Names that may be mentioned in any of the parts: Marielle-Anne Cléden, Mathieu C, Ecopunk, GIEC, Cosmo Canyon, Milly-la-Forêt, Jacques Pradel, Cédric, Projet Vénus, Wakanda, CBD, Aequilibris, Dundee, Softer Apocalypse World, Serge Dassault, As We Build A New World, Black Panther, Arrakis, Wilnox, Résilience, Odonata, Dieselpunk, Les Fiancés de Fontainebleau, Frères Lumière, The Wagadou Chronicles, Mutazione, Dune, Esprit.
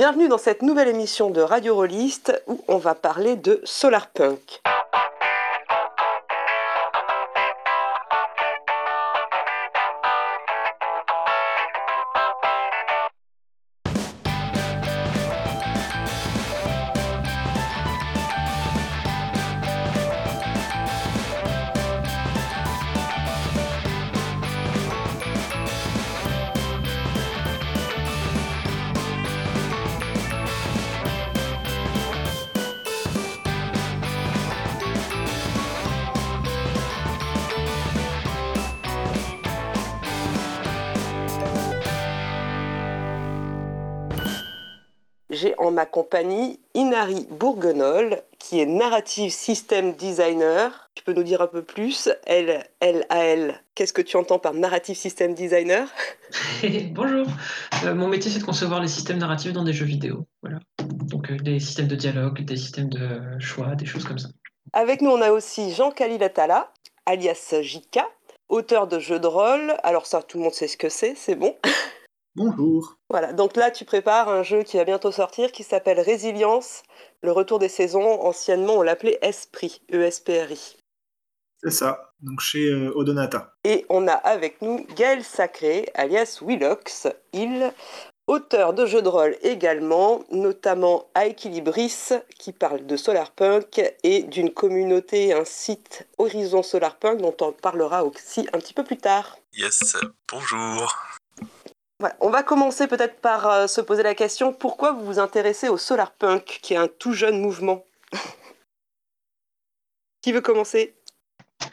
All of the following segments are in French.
Bienvenue dans cette nouvelle émission de Radio Rôliste où on va parler de Solarpunk. J'ai en ma compagnie Inari Bourguenolle, qui est Narrative System Designer. Tu peux nous dire un peu plus, LAL, qu'est-ce que tu entends par Narrative System Designer? Bonjour, mon métier c'est de concevoir les systèmes narratifs dans des jeux vidéo. Voilà. Donc des systèmes de dialogue, des systèmes de choix, des choses comme ça. Avec nous on a aussi Jean-Khalil Attala, alias Jika, auteur de jeux de rôle. Alors ça tout le monde sait ce que c'est bon. Bonjour. Voilà, donc là tu prépares un jeu qui va bientôt sortir qui s'appelle Résilience, le retour des saisons, anciennement on l'appelait Esprit, ESPRI. C'est ça, donc chez Odonata. Et on a avec nous Gaël Sacré, alias Wilnox, auteur de jeux de rôle également, notamment Aequilibris, qui parle de Solarpunk et d'une communauté, un site Horizon Solarpunk dont on parlera aussi un petit peu plus tard. Yes, bonjour. Voilà. On va commencer peut-être par se poser la question, pourquoi vous vous intéressez au Solarpunk, qui est un tout jeune mouvement? Qui veut commencer?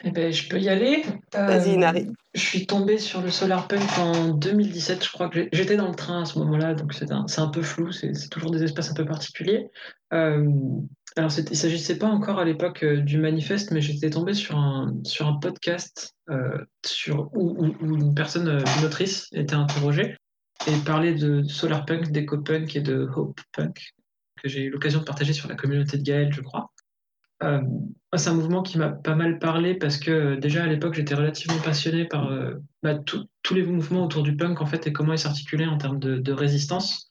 Eh ben, je peux y aller. Vas-y, Inari. Je suis tombée sur le Solarpunk en 2017, je crois que j'étais dans le train à ce moment-là, donc c'est un peu flou, c'est toujours des espaces un peu particuliers. Alors, il ne s'agissait pas encore à l'époque du manifeste, mais j'étais tombée sur un podcast où une personne, une autrice, était interrogée et parlait de Solarpunk, d'Ecopunk et de Hopepunk, que j'ai eu l'occasion de partager sur la communauté de Gaël, je crois. C'est un mouvement qui m'a pas mal parlé parce que déjà à l'époque, j'étais relativement passionnée par tous les mouvements autour du punk en fait, et comment ils s'articulaient en termes de résistance.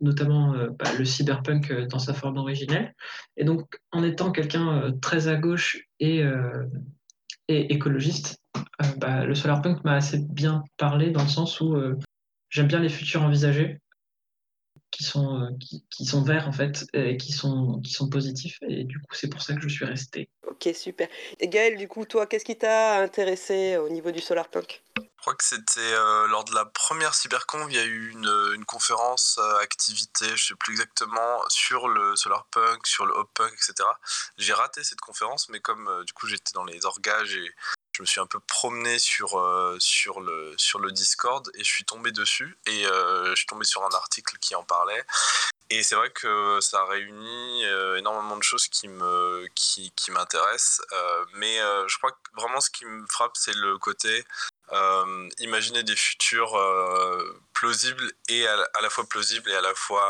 Notamment le cyberpunk dans sa forme originelle. Et donc, en étant quelqu'un très à gauche et écologiste, le Solarpunk m'a assez bien parlé dans le sens où j'aime bien les futurs envisagés qui sont verts, en fait, et qui sont positifs. Et du coup, c'est pour ça que je suis resté. Ok, super. Et Gaël, du coup, toi, qu'est-ce qui t'a intéressé au niveau du Solarpunk ? Je crois que c'était lors de la première CyberConf, il y a eu une conférence, activité, je ne sais plus exactement, sur le Solarpunk, sur le Hopepunk, etc. J'ai raté cette conférence, mais comme du coup j'étais dans les orgas, je me suis un peu promené sur le Discord et je suis tombé dessus. Et je suis tombé sur un article qui en parlait. Et c'est vrai que ça réunit énormément de choses qui m'intéressent. Mais je crois que vraiment ce qui me frappe, c'est le côté... imaginer des futurs plausibles et à la fois plausibles et à la fois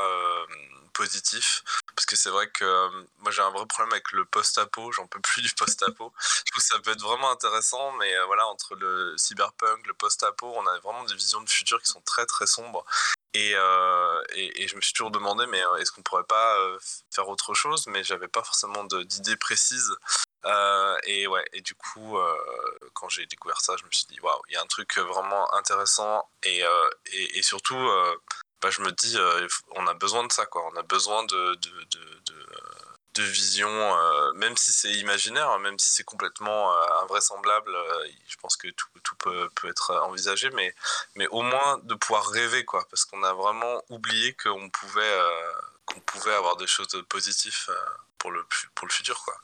positifs, parce que c'est vrai que moi j'ai un vrai problème avec le post-apo, j'en peux plus du post-apo. Je trouve que ça peut être vraiment intéressant, mais voilà, entre le cyberpunk, le post-apo, on a vraiment des visions de futur qui sont très très sombres. Et je me suis toujours demandé, mais est-ce qu'on pourrait pas faire autre chose? Mais j'avais pas forcément d'idées précises. Et du coup, quand j'ai découvert ça, je me suis dit, waouh, il y a un truc vraiment intéressant. Et surtout, je me dis, on a besoin de ça, quoi. On a besoin de vision, même si c'est imaginaire, hein, même si c'est complètement invraisemblable, je pense que tout peut être envisagé, mais au moins de pouvoir rêver, quoi, parce qu'on a vraiment oublié qu'on pouvait avoir des choses positives pour le futur, quoi.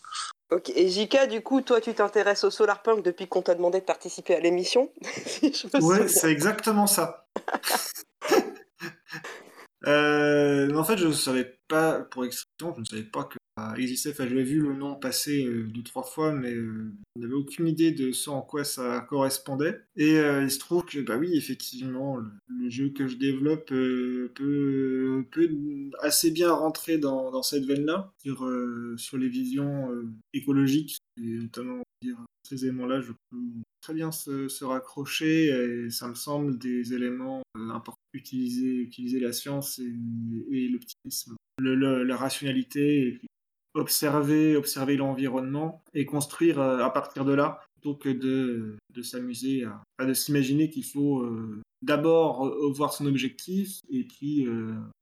Ok, et Jika, du coup, toi, tu t'intéresses au Solarpunk depuis qu'on t'a demandé de participer à l'émission. Ouais, c'est exactement ça. En fait, je ne savais pas que ça existait. Enfin, j'avais vu le nom passer 2-3 fois, mais on n'avait aucune idée de ce en quoi ça correspondait. Et il se trouve que, bah oui, effectivement, le jeu que je développe peut assez bien rentrer dans cette veine-là, sur les visions écologiques, et notamment, on va dire, ces éléments-là, je peux très bien se raccrocher, et ça me semble des éléments importants. Utiliser la science et l'optimisme, la rationalité, et puis observer l'environnement et construire à partir de là, plutôt que de s'amuser à de s'imaginer qu'il faut d'abord voir son objectif et puis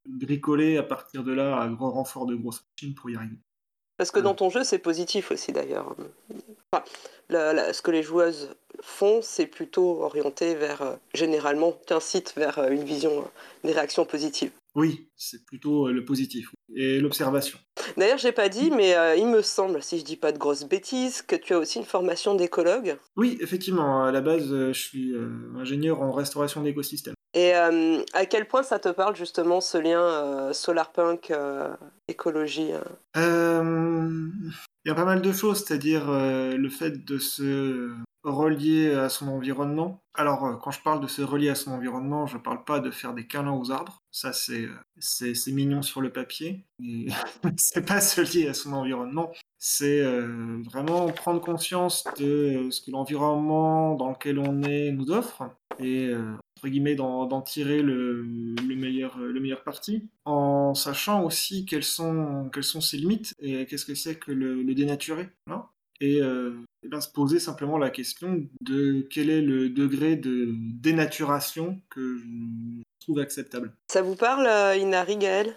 bricoler à partir de là à grand renfort de grosses machines pour y arriver. Parce que dans ton jeu, c'est positif aussi d'ailleurs. Enfin, ce que les joueuses font, c'est plutôt orienté vers, généralement, t'incites vers une vision, des réactions positives. Oui, c'est plutôt le positif et l'observation. D'ailleurs, j'ai pas dit, mais il me semble, si je dis pas de grosses bêtises, que tu as aussi une formation d'écologue. Oui, effectivement. À la base, je suis ingénieur en restauration d'écosystèmes. Et à quel point ça te parle justement ce lien solarpunk, écologie ? Il y a pas mal de choses, c'est-à-dire le fait de se relier à son environnement. Alors, quand je parle de se relier à son environnement, je ne parle pas de faire des câlins aux arbres. Ça, c'est mignon sur le papier. Et c'est pas se lier à son environnement. C'est vraiment prendre conscience de ce que l'environnement dans lequel on est nous offre. Et entre guillemets, d'en tirer le meilleur parti, en sachant aussi quelles sont ses limites et qu'est-ce que c'est que le dénaturer. Voilà. Et bien se poser simplement la question de quel est le degré de dénaturation que je trouve acceptable. Ça vous parle, Inari, Gaël ?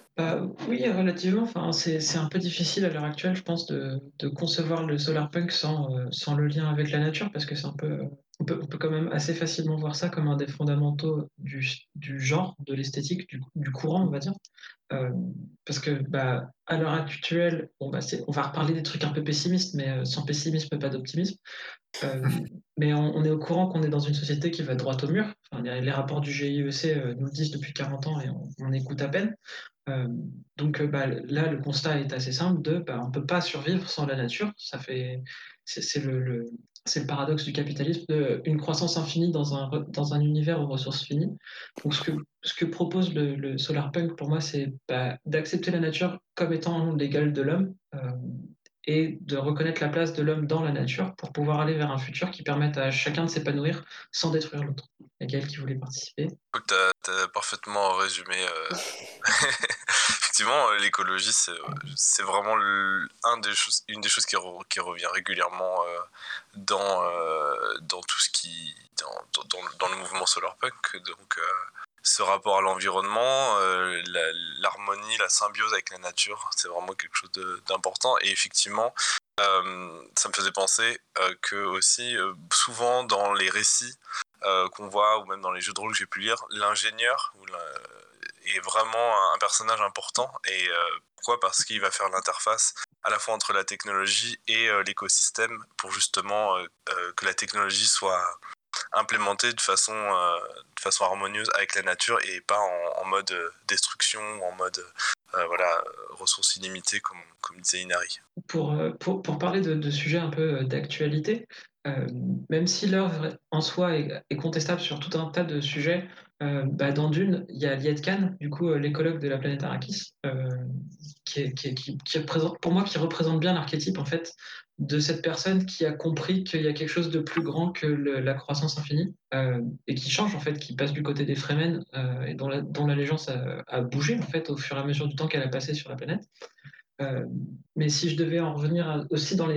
Oui, relativement. Enfin, c'est un peu difficile à l'heure actuelle, je pense, de concevoir le solarpunk sans le lien avec la nature, parce que c'est un peu... On peut quand même assez facilement voir ça comme un des fondamentaux du genre, de l'esthétique, du courant, on va dire. Parce que à l'heure actuelle, on va reparler des trucs un peu pessimistes, mais sans pessimisme, pas d'optimisme. Mais on est au courant qu'on est dans une société qui va droit au mur. Enfin, les rapports du GIEC nous le disent depuis 40 ans et on écoute à peine. Donc là, le constat est assez simple on ne peut pas survivre sans la nature. Ça fait... C'est le paradoxe du capitalisme, une croissance infinie dans un univers aux ressources finies. Donc ce que propose le solarpunk, pour moi, c'est d'accepter la nature comme étant l'égal de l'homme et de reconnaître la place de l'homme dans la nature pour pouvoir aller vers un futur qui permette à chacun de s'épanouir sans détruire l'autre. Il y a quelqu'un qui voulait participer. T'as parfaitement résumé. Effectivement, l'écologie, c'est vraiment une des choses qui revient régulièrement dans tout ce qui dans le mouvement solarpunk. Donc, ce rapport à l'environnement, l'harmonie, la symbiose avec la nature, c'est vraiment quelque chose d'important. Et effectivement, ça me faisait penser que aussi, souvent dans les récits qu'on voit, ou même dans les jeux de rôle que j'ai pu lire, l'ingénieur est vraiment un personnage important. Et pourquoi ? Parce qu'il va faire l'interface à la fois entre la technologie et l'écosystème, pour justement que la technologie soit implémentée de façon harmonieuse avec la nature, et pas en mode destruction ou en mode ressources illimitées comme disait Inari. Pour parler de sujets un peu d'actualité, même si l'œuvre en soi est contestable sur tout un tas de sujets, dans Dune, il y a Liad Khan, du coup l'écologue de la planète Arrakis, qui représente bien l'archétype en fait de cette personne qui a compris qu'il y a quelque chose de plus grand que la croissance infinie, et qui change en fait, qui passe du côté des Fremen, et dont l'allégeance a bougé en fait au fur et à mesure du temps qu'elle a passé sur la planète. Mais si je devais en revenir aussi dans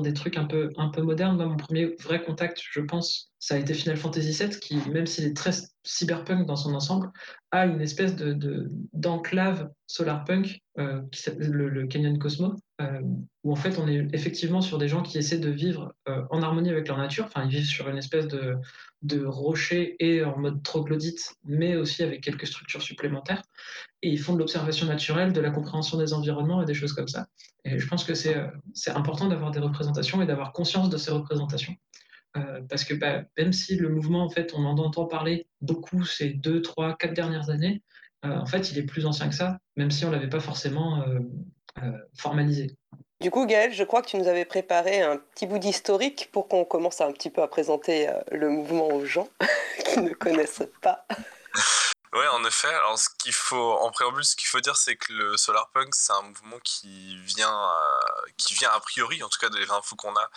des trucs un peu modernes, mon premier vrai contact, je pense, ça a été Final Fantasy VII, qui, même s'il est très cyberpunk dans son ensemble, a une espèce d'enclave solarpunk qui s'appelle le Canyon Cosmo, où en fait on est effectivement sur des gens qui essaient de vivre en harmonie avec leur nature. Enfin, ils vivent sur une espèce de rocher et en mode troglodyte, mais aussi avec quelques structures supplémentaires, et ils font de l'observation naturelle, de la compréhension des environnements et des choses comme ça. Et je pense que c'est important d'avoir des représentations et d'avoir conscience de ces représentations. Parce que même si le mouvement, en fait, on en entend parler beaucoup ces 2, 3, 4 dernières années, en fait, il est plus ancien que ça, même si on ne l'avait pas forcément formalisé. Du coup, Gaël, je crois que tu nous avais préparé un petit bout d'historique pour qu'on commence un petit peu à présenter le mouvement aux gens qui ne connaissent pas. Oui, en effet. Alors, ce qu'il faut dire, c'est que le solarpunk, c'est un mouvement qui vient a priori, en tout cas, des infos qu'on a,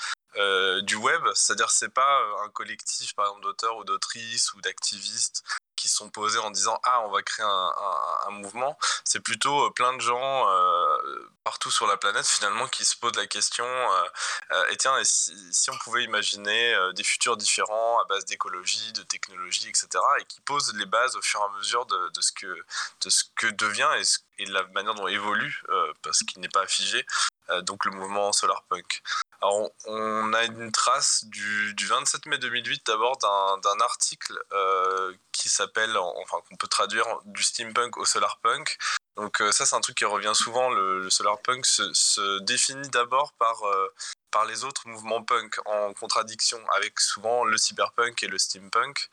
du web, c'est-à-dire c'est pas un collectif par exemple d'auteurs ou d'autrices ou d'activistes qui sont posés en disant ah on va créer un mouvement, c'est plutôt plein de gens partout sur la planète finalement qui se posent la question et tiens et si on pouvait imaginer des futurs différents à base d'écologie, de technologie, etc. et qui posent les bases au fur et à mesure de ce que devient et la manière dont évolue parce qu'il n'est pas figé donc le mouvement Solarpunk. Alors, on a une trace du 27 mai 2008 d'abord d'un article qui s'appelle, enfin qu'on peut traduire du steampunk au solarpunk. Donc ça c'est un truc qui revient souvent, le solarpunk se définit d'abord par les autres mouvements punk en contradiction avec souvent le cyberpunk et le steampunk.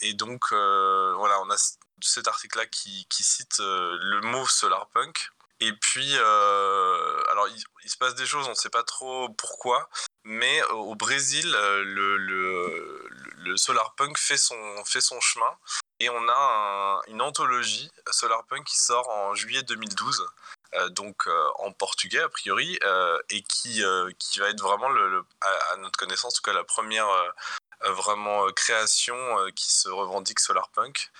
Et donc voilà, on a cet article-là qui cite le mot solarpunk. Et puis, alors il se passe des choses, on ne sait pas trop pourquoi, mais au Brésil, le solarpunk fait son chemin et on a une anthologie solarpunk qui sort en juillet 2012, donc en portugais a priori, et qui va être vraiment, à notre connaissance, en tout cas la première vraiment création qui se revendique solarpunk.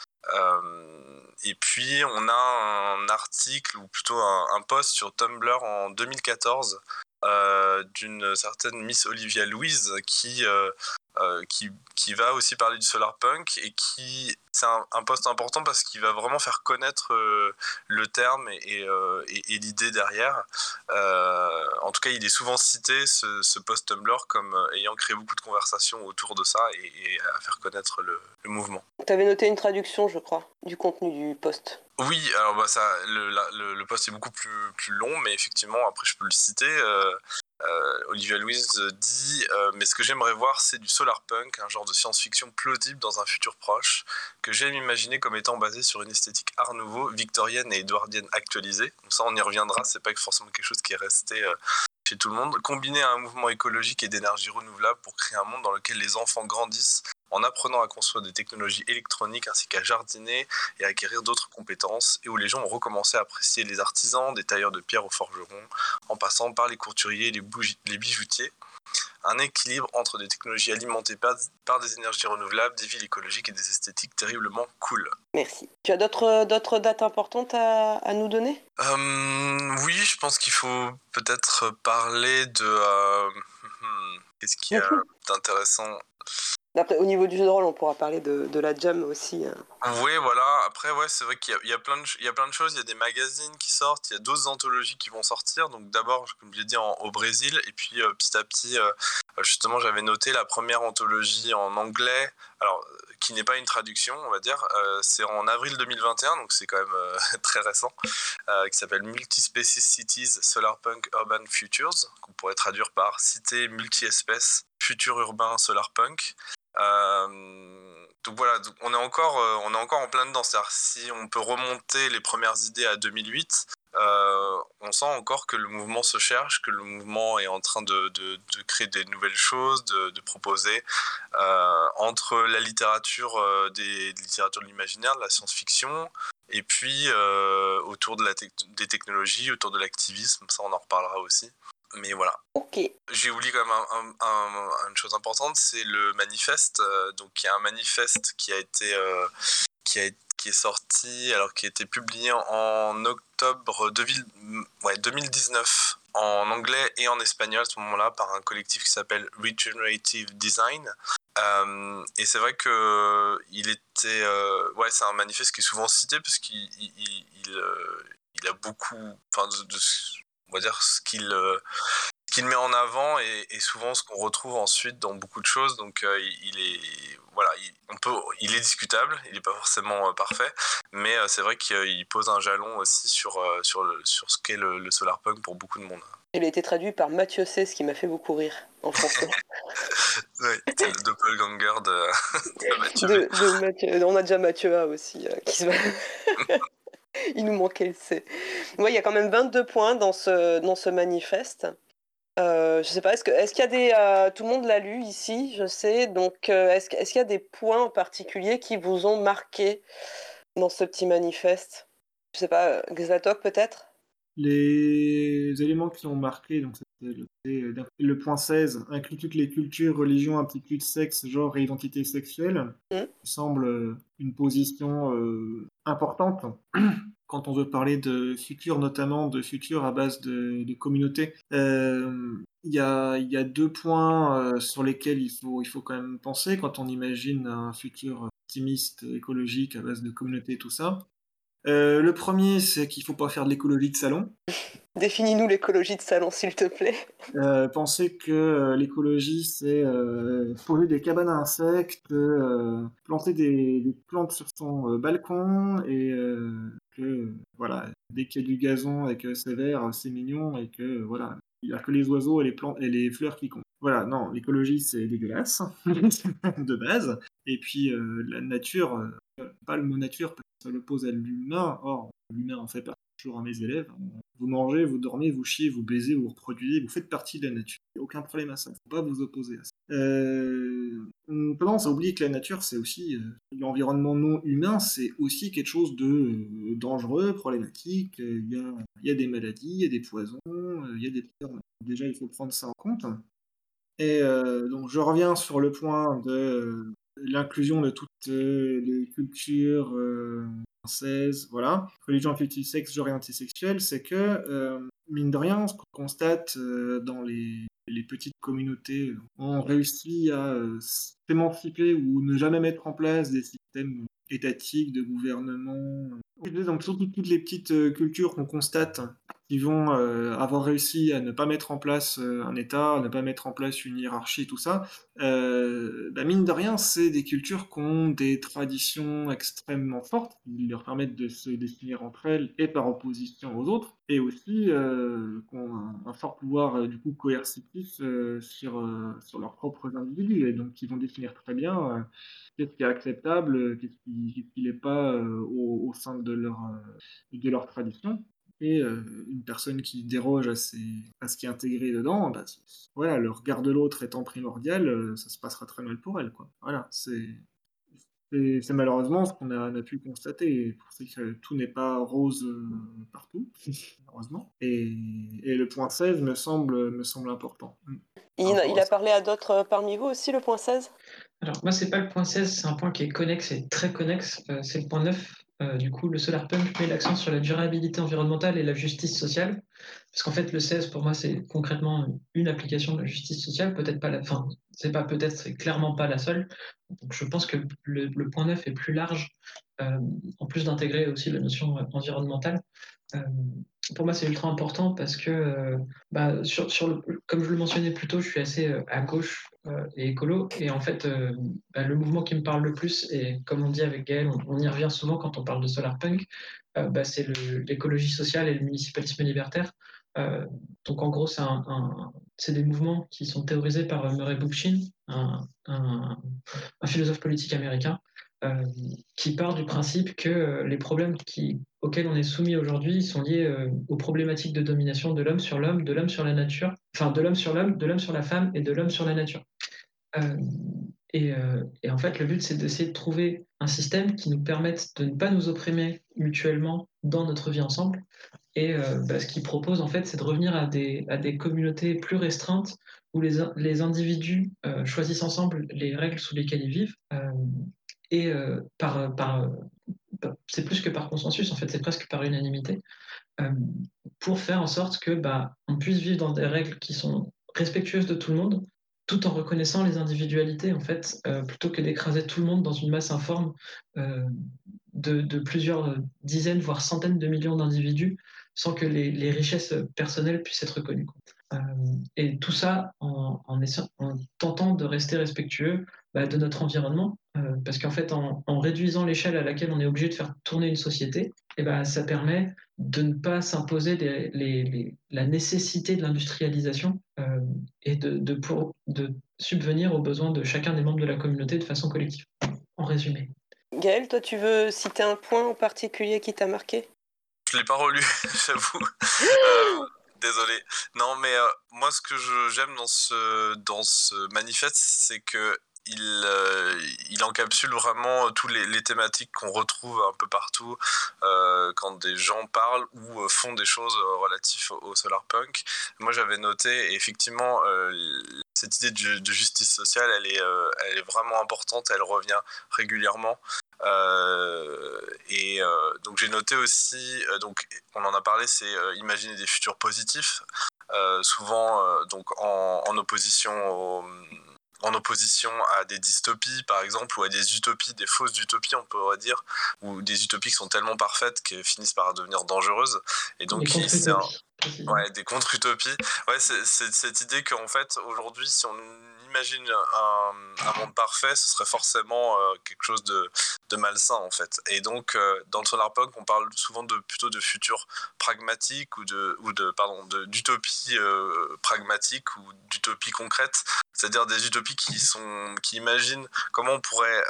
Et puis on a un article ou plutôt un post sur Tumblr en 2014 d'une certaine Miss Olivia Louise qui va aussi parler du solarpunk et qui c'est un post important parce qu'il va vraiment faire connaître le terme et l'idée derrière. En tout cas, il est souvent cité ce post Tumblr comme ayant créé beaucoup de conversations autour de ça et à faire connaître le mouvement. Tu avais noté une traduction, je crois, du contenu du post. Oui, alors le post est beaucoup plus long, mais effectivement, après je peux le citer. Olivia Louise dit mais ce que j'aimerais voir c'est du solarpunk, un genre de science-fiction plausible dans un futur proche que j'aime imaginer comme étant basé sur une esthétique art nouveau, victorienne et édouardienne actualisée. Donc ça on y reviendra, c'est pas forcément quelque chose qui est resté chez tout le monde, combiné à un mouvement écologique et d'énergie renouvelable pour créer un monde dans lequel les enfants grandissent en apprenant à construire des technologies électroniques ainsi qu'à jardiner et à acquérir d'autres compétences, et où les gens ont recommencé à apprécier les artisans, des tailleurs de pierre aux forgerons, en passant par les couturiers et les bijoutiers. Un équilibre entre des technologies alimentées par des énergies renouvelables, des villes écologiques et des esthétiques terriblement cool. Merci. Tu as d'autres dates importantes à nous donner ? Oui, je pense qu'il faut peut-être parler de... qu'est-ce qu'il y a d'intéressant ? Après, au niveau du jeu de rôle, on pourra parler de la jam aussi. Oui, voilà. Après, ouais, c'est vrai qu'il y a plein de choses. Il y a des magazines qui sortent, il y a d'autres anthologies qui vont sortir. Donc d'abord, comme je l'ai dit, au Brésil. Et puis petit à petit, justement, j'avais noté la première anthologie en anglais, alors qui n'est pas une traduction, on va dire. C'est en avril 2021, donc c'est quand même très récent, qui s'appelle Multispecies Cities Solarpunk Urban Futures, qu'on pourrait traduire par Cité multi-espèces, Futur urbain Solarpunk. Donc voilà, on est encore en plein dedans. C'est-à-dire, si on peut remonter les premières idées à 2008, on sent encore que le mouvement se cherche, que le mouvement est en train de créer des nouvelles choses, de proposer entre la littérature des littératures de l'imaginaire, de la science-fiction, et puis autour de des technologies, autour de l'activisme. Ça, on en reparlera aussi. Mais voilà. Ok. J'ai oublié quand même une chose importante, c'est le manifeste. Donc il y a un manifeste qui est sorti, alors qui a été publié en octobre 2019 en anglais et en espagnol à ce moment-là par un collectif qui s'appelle Regenerative Design. Et c'est vrai que c'est un manifeste qui est souvent cité parce qu'il a beaucoup, enfin on va dire ce qu'il met en avant et souvent ce qu'on retrouve ensuite dans beaucoup de choses. Donc il est discutable, il n'est pas forcément parfait, mais c'est vrai qu'il pose un jalon aussi sur ce qu'est le solarpunk pour beaucoup de monde. Il a été traduit par Mathieu C, ce qui m'a fait beaucoup rire en français. Oui, c'est le doppelganger de Mathieu. De Mathieu. On a déjà Mathieu A aussi qui se bat. Il nous manquait le C. Ouais, il y a quand même 22 points dans ce manifeste. Je sais pas, est-ce qu'il y a des... tout le monde l'a lu ici, je sais. Donc, est-ce qu'il y a des points en particulier qui vous ont marqué dans ce petit manifeste ? Je sais pas, Xatok peut-être ? Les éléments qui ont marqué, donc le point 16, inclut toutes les cultures, religions, aptitudes, sexe, genre et identité sexuelle. Il semble une position importante quand on veut parler de futur, notamment de futur à base de communauté. Il y a deux points sur lesquels il faut quand même penser quand on imagine un futur optimiste, écologique, à base de communauté, tout ça. Le premier, c'est qu'il ne faut pas faire de l'écologie de salon. Définis-nous l'écologie de salon, s'il te plaît. Pensez que l'écologie, c'est poser des cabanes à insectes, planter des plantes sur son balcon, et que voilà, dès qu'il y a du gazon et que c'est vert, c'est mignon, et que voilà, il n'y a que les oiseaux et les plantes et les fleurs qui comptent. Voilà, non, l'écologie, c'est dégueulasse, de base. Et puis, la nature, pas le mot nature, parce que ça l'oppose à l'humain. Or, l'humain en fait partie, toujours à mes élèves. Vous mangez, vous dormez, vous chiez, vous baisez, vous reproduisez, vous faites partie de la nature. Il n'y a aucun problème à ça, il ne faut pas vous opposer à ça. On pense à oublier que la nature, c'est aussi... l'environnement non humain, c'est aussi quelque chose de dangereux, problématique. Il y a des maladies, il y a des poisons, il y a des... Déjà, il faut prendre ça en compte. Et donc je reviens sur le point de l'inclusion de toutes les cultures françaises, voilà. Religion, culture, sexe, genre et identité sexuelle, c'est que, mine de rien, ce qu'on constate dans les petites communautés, on réussit à s'émanciper ou ne jamais mettre en place des systèmes étatiques, de gouvernement. Donc surtout toutes les petites cultures qu'on constate, qui vont avoir réussi à ne pas mettre en place un État, à ne pas mettre en place une hiérarchie, tout ça, bah mine de rien, c'est des cultures qui ont des traditions extrêmement fortes, qui leur permettent de se définir entre elles et par opposition aux autres, et aussi qui ont un fort pouvoir du coup coercitif sur leurs propres individus, et donc qui vont définir très bien qu'est-ce qui est acceptable, qu'est-ce qui n'est pas au sein de leur tradition. Et une personne qui déroge à ce qui est intégré dedans, bah, voilà, le regard de l'autre étant primordial, ça se passera très mal pour elle, quoi. Voilà, c'est malheureusement ce qu'on a pu constater. C'est que tout n'est pas rose partout, malheureusement. Et le point 16 me semble important. Il a parlé à d'autres parmi vous aussi, le point 16 ? Alors, moi, c'est pas le point 16, c'est un point qui est connexe et très connexe, c'est le point 9. Du coup, le Solarpunk met l'accent sur la durabilité environnementale et la justice sociale, parce qu'en fait, le 16, pour moi, c'est concrètement une application de la justice sociale, peut-être pas la fin, c'est pas peut-être, c'est clairement pas la seule. Donc, je pense que le point 9 est plus large, en plus d'intégrer aussi la notion environnementale. Pour moi, c'est ultra important parce que, bah, comme je le mentionnais plus tôt, je suis assez à gauche et écolo. Et en fait, bah, le mouvement qui me parle le plus, et comme on dit avec Gaël, on y revient souvent quand on parle de Solarpunk, bah, c'est l'écologie sociale et le municipalisme libertaire. Donc, en gros, c'est des mouvements qui sont théorisés par Murray Bookchin, un philosophe politique américain, qui part du principe que les problèmes auxquels on est soumis aujourd'hui sont liés aux problématiques de domination de l'homme sur l'homme, de l'homme sur la nature, enfin de l'homme sur l'homme, de l'homme sur la femme et de l'homme sur la nature. Et en fait, le but, c'est d'essayer de trouver un système qui nous permette de ne pas nous opprimer mutuellement dans notre vie ensemble. Et bah, ce qu'il propose, en fait, c'est de revenir à des communautés plus restreintes où les individus choisissent ensemble les règles sous lesquelles ils vivent. Et c'est plus que par consensus, en fait, c'est presque par unanimité, pour faire en sorte que bah, on puisse vivre dans des règles qui sont respectueuses de tout le monde, tout en reconnaissant les individualités, en fait, plutôt que d'écraser tout le monde dans une masse informe de plusieurs dizaines, voire centaines de millions d'individus, sans que les richesses personnelles puissent être reconnues. Et tout ça en tentant de rester respectueux bah, de notre environnement, parce qu'en fait, en réduisant l'échelle à laquelle on est obligé de faire tourner une société, et bah, ça permet de ne pas s'imposer la nécessité de l'industrialisation et de subvenir aux besoins de chacun des membres de la communauté de façon collective. En résumé. Gaël, toi, tu veux citer un point en particulier qui t'a marqué ? Je ne l'ai pas relu, j'avoue. Désolé. Non, mais moi, ce que j'aime dans ce manifeste, c'est que il encapsule vraiment toutes les thématiques qu'on retrouve un peu partout, quand des gens parlent ou font des choses relatives au solarpunk. Moi, j'avais noté, et effectivement, cette idée de justice sociale, elle est vraiment importante, elle revient régulièrement. Donc j'ai noté aussi, donc on en a parlé, c'est imaginer des futurs positifs, souvent donc en opposition à des dystopies par exemple, ou à des utopies, des fausses utopies on pourrait dire, ou des utopies qui sont tellement parfaites qu'elles finissent par devenir dangereuses, et donc c'est un... Ouais, des contre-utopies. Ouais, c'est cette idée qu'en fait, aujourd'hui, si on imagine un monde parfait, ce serait forcément quelque chose de malsain, en fait. Et donc, dans le solarpunk, on parle souvent plutôt de futur pragmatique ou d'utopie pragmatique ou d'utopie concrète. C'est-à-dire des utopies qui imaginent comment on pourrait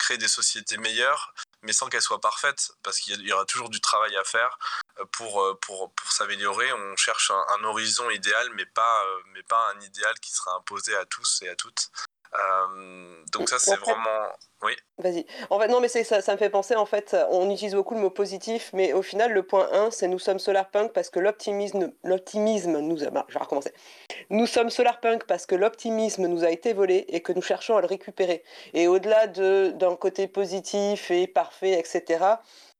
créer des sociétés meilleures, mais sans qu'elles soient parfaites, parce qu'il y aura toujours du travail à faire. Pour s'améliorer, on cherche un horizon idéal, mais pas un idéal qui sera imposé à tous et à toutes. Donc ça, c'est vraiment... Oui. Vas-y. En fait, non, mais ça me fait penser, en fait, on utilise beaucoup le mot positif, mais au final, le point 1, c'est nous sommes solarpunk parce que l'optimisme nous a... Bah, je vais recommencer. Nous sommes solarpunk parce que l'optimisme nous a été volé et que nous cherchons à le récupérer. Et au-delà d'un côté positif et parfait, etc.,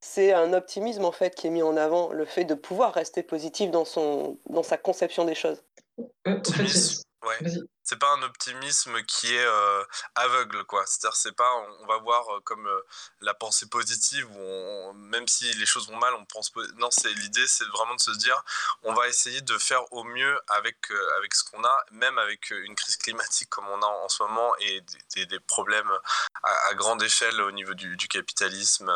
c'est un optimisme en fait qui est mis en avant, le fait de pouvoir rester positif dans sa conception des choses. Ouais. C'est pas un optimisme qui est aveugle, quoi. C'est-à-dire, c'est pas on va voir comme la pensée positive où même si les choses vont mal, on pense. Non, l'idée, c'est vraiment de se dire, on va essayer de faire au mieux avec ce qu'on a, même avec une crise climatique comme on a en ce moment et des problèmes à grande échelle au niveau du capitalisme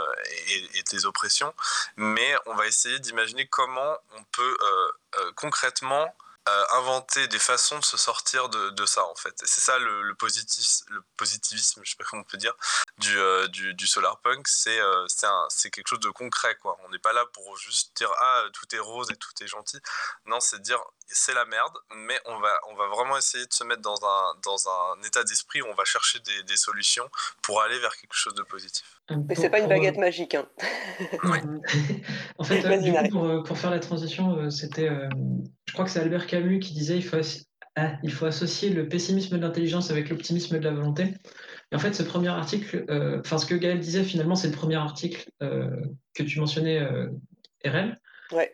et des oppressions. Mais on va essayer d'imaginer comment on peut concrètement inventer des façons de se sortir de ça, en fait. Et c'est ça le positivisme, je sais pas comment on peut dire, du solarpunk, c'est quelque chose de concret, quoi. On n'est pas là pour juste dire « Ah, tout est rose et tout est gentil ». Non, c'est dire « C'est la merde », mais on va vraiment essayer de se mettre dans un état d'esprit où on va chercher des solutions pour aller vers quelque chose de positif. Mais c'est pas une baguette magique, hein. Ouais. En fait, pour faire la transition, c'était... Je crois que c'est Albert Camus qui disait il faut associer le pessimisme de l'intelligence avec l'optimisme de la volonté. Et en fait, ce premier article, ce que Gaël disait finalement, c'est le premier article que tu mentionnais, RM. Ouais.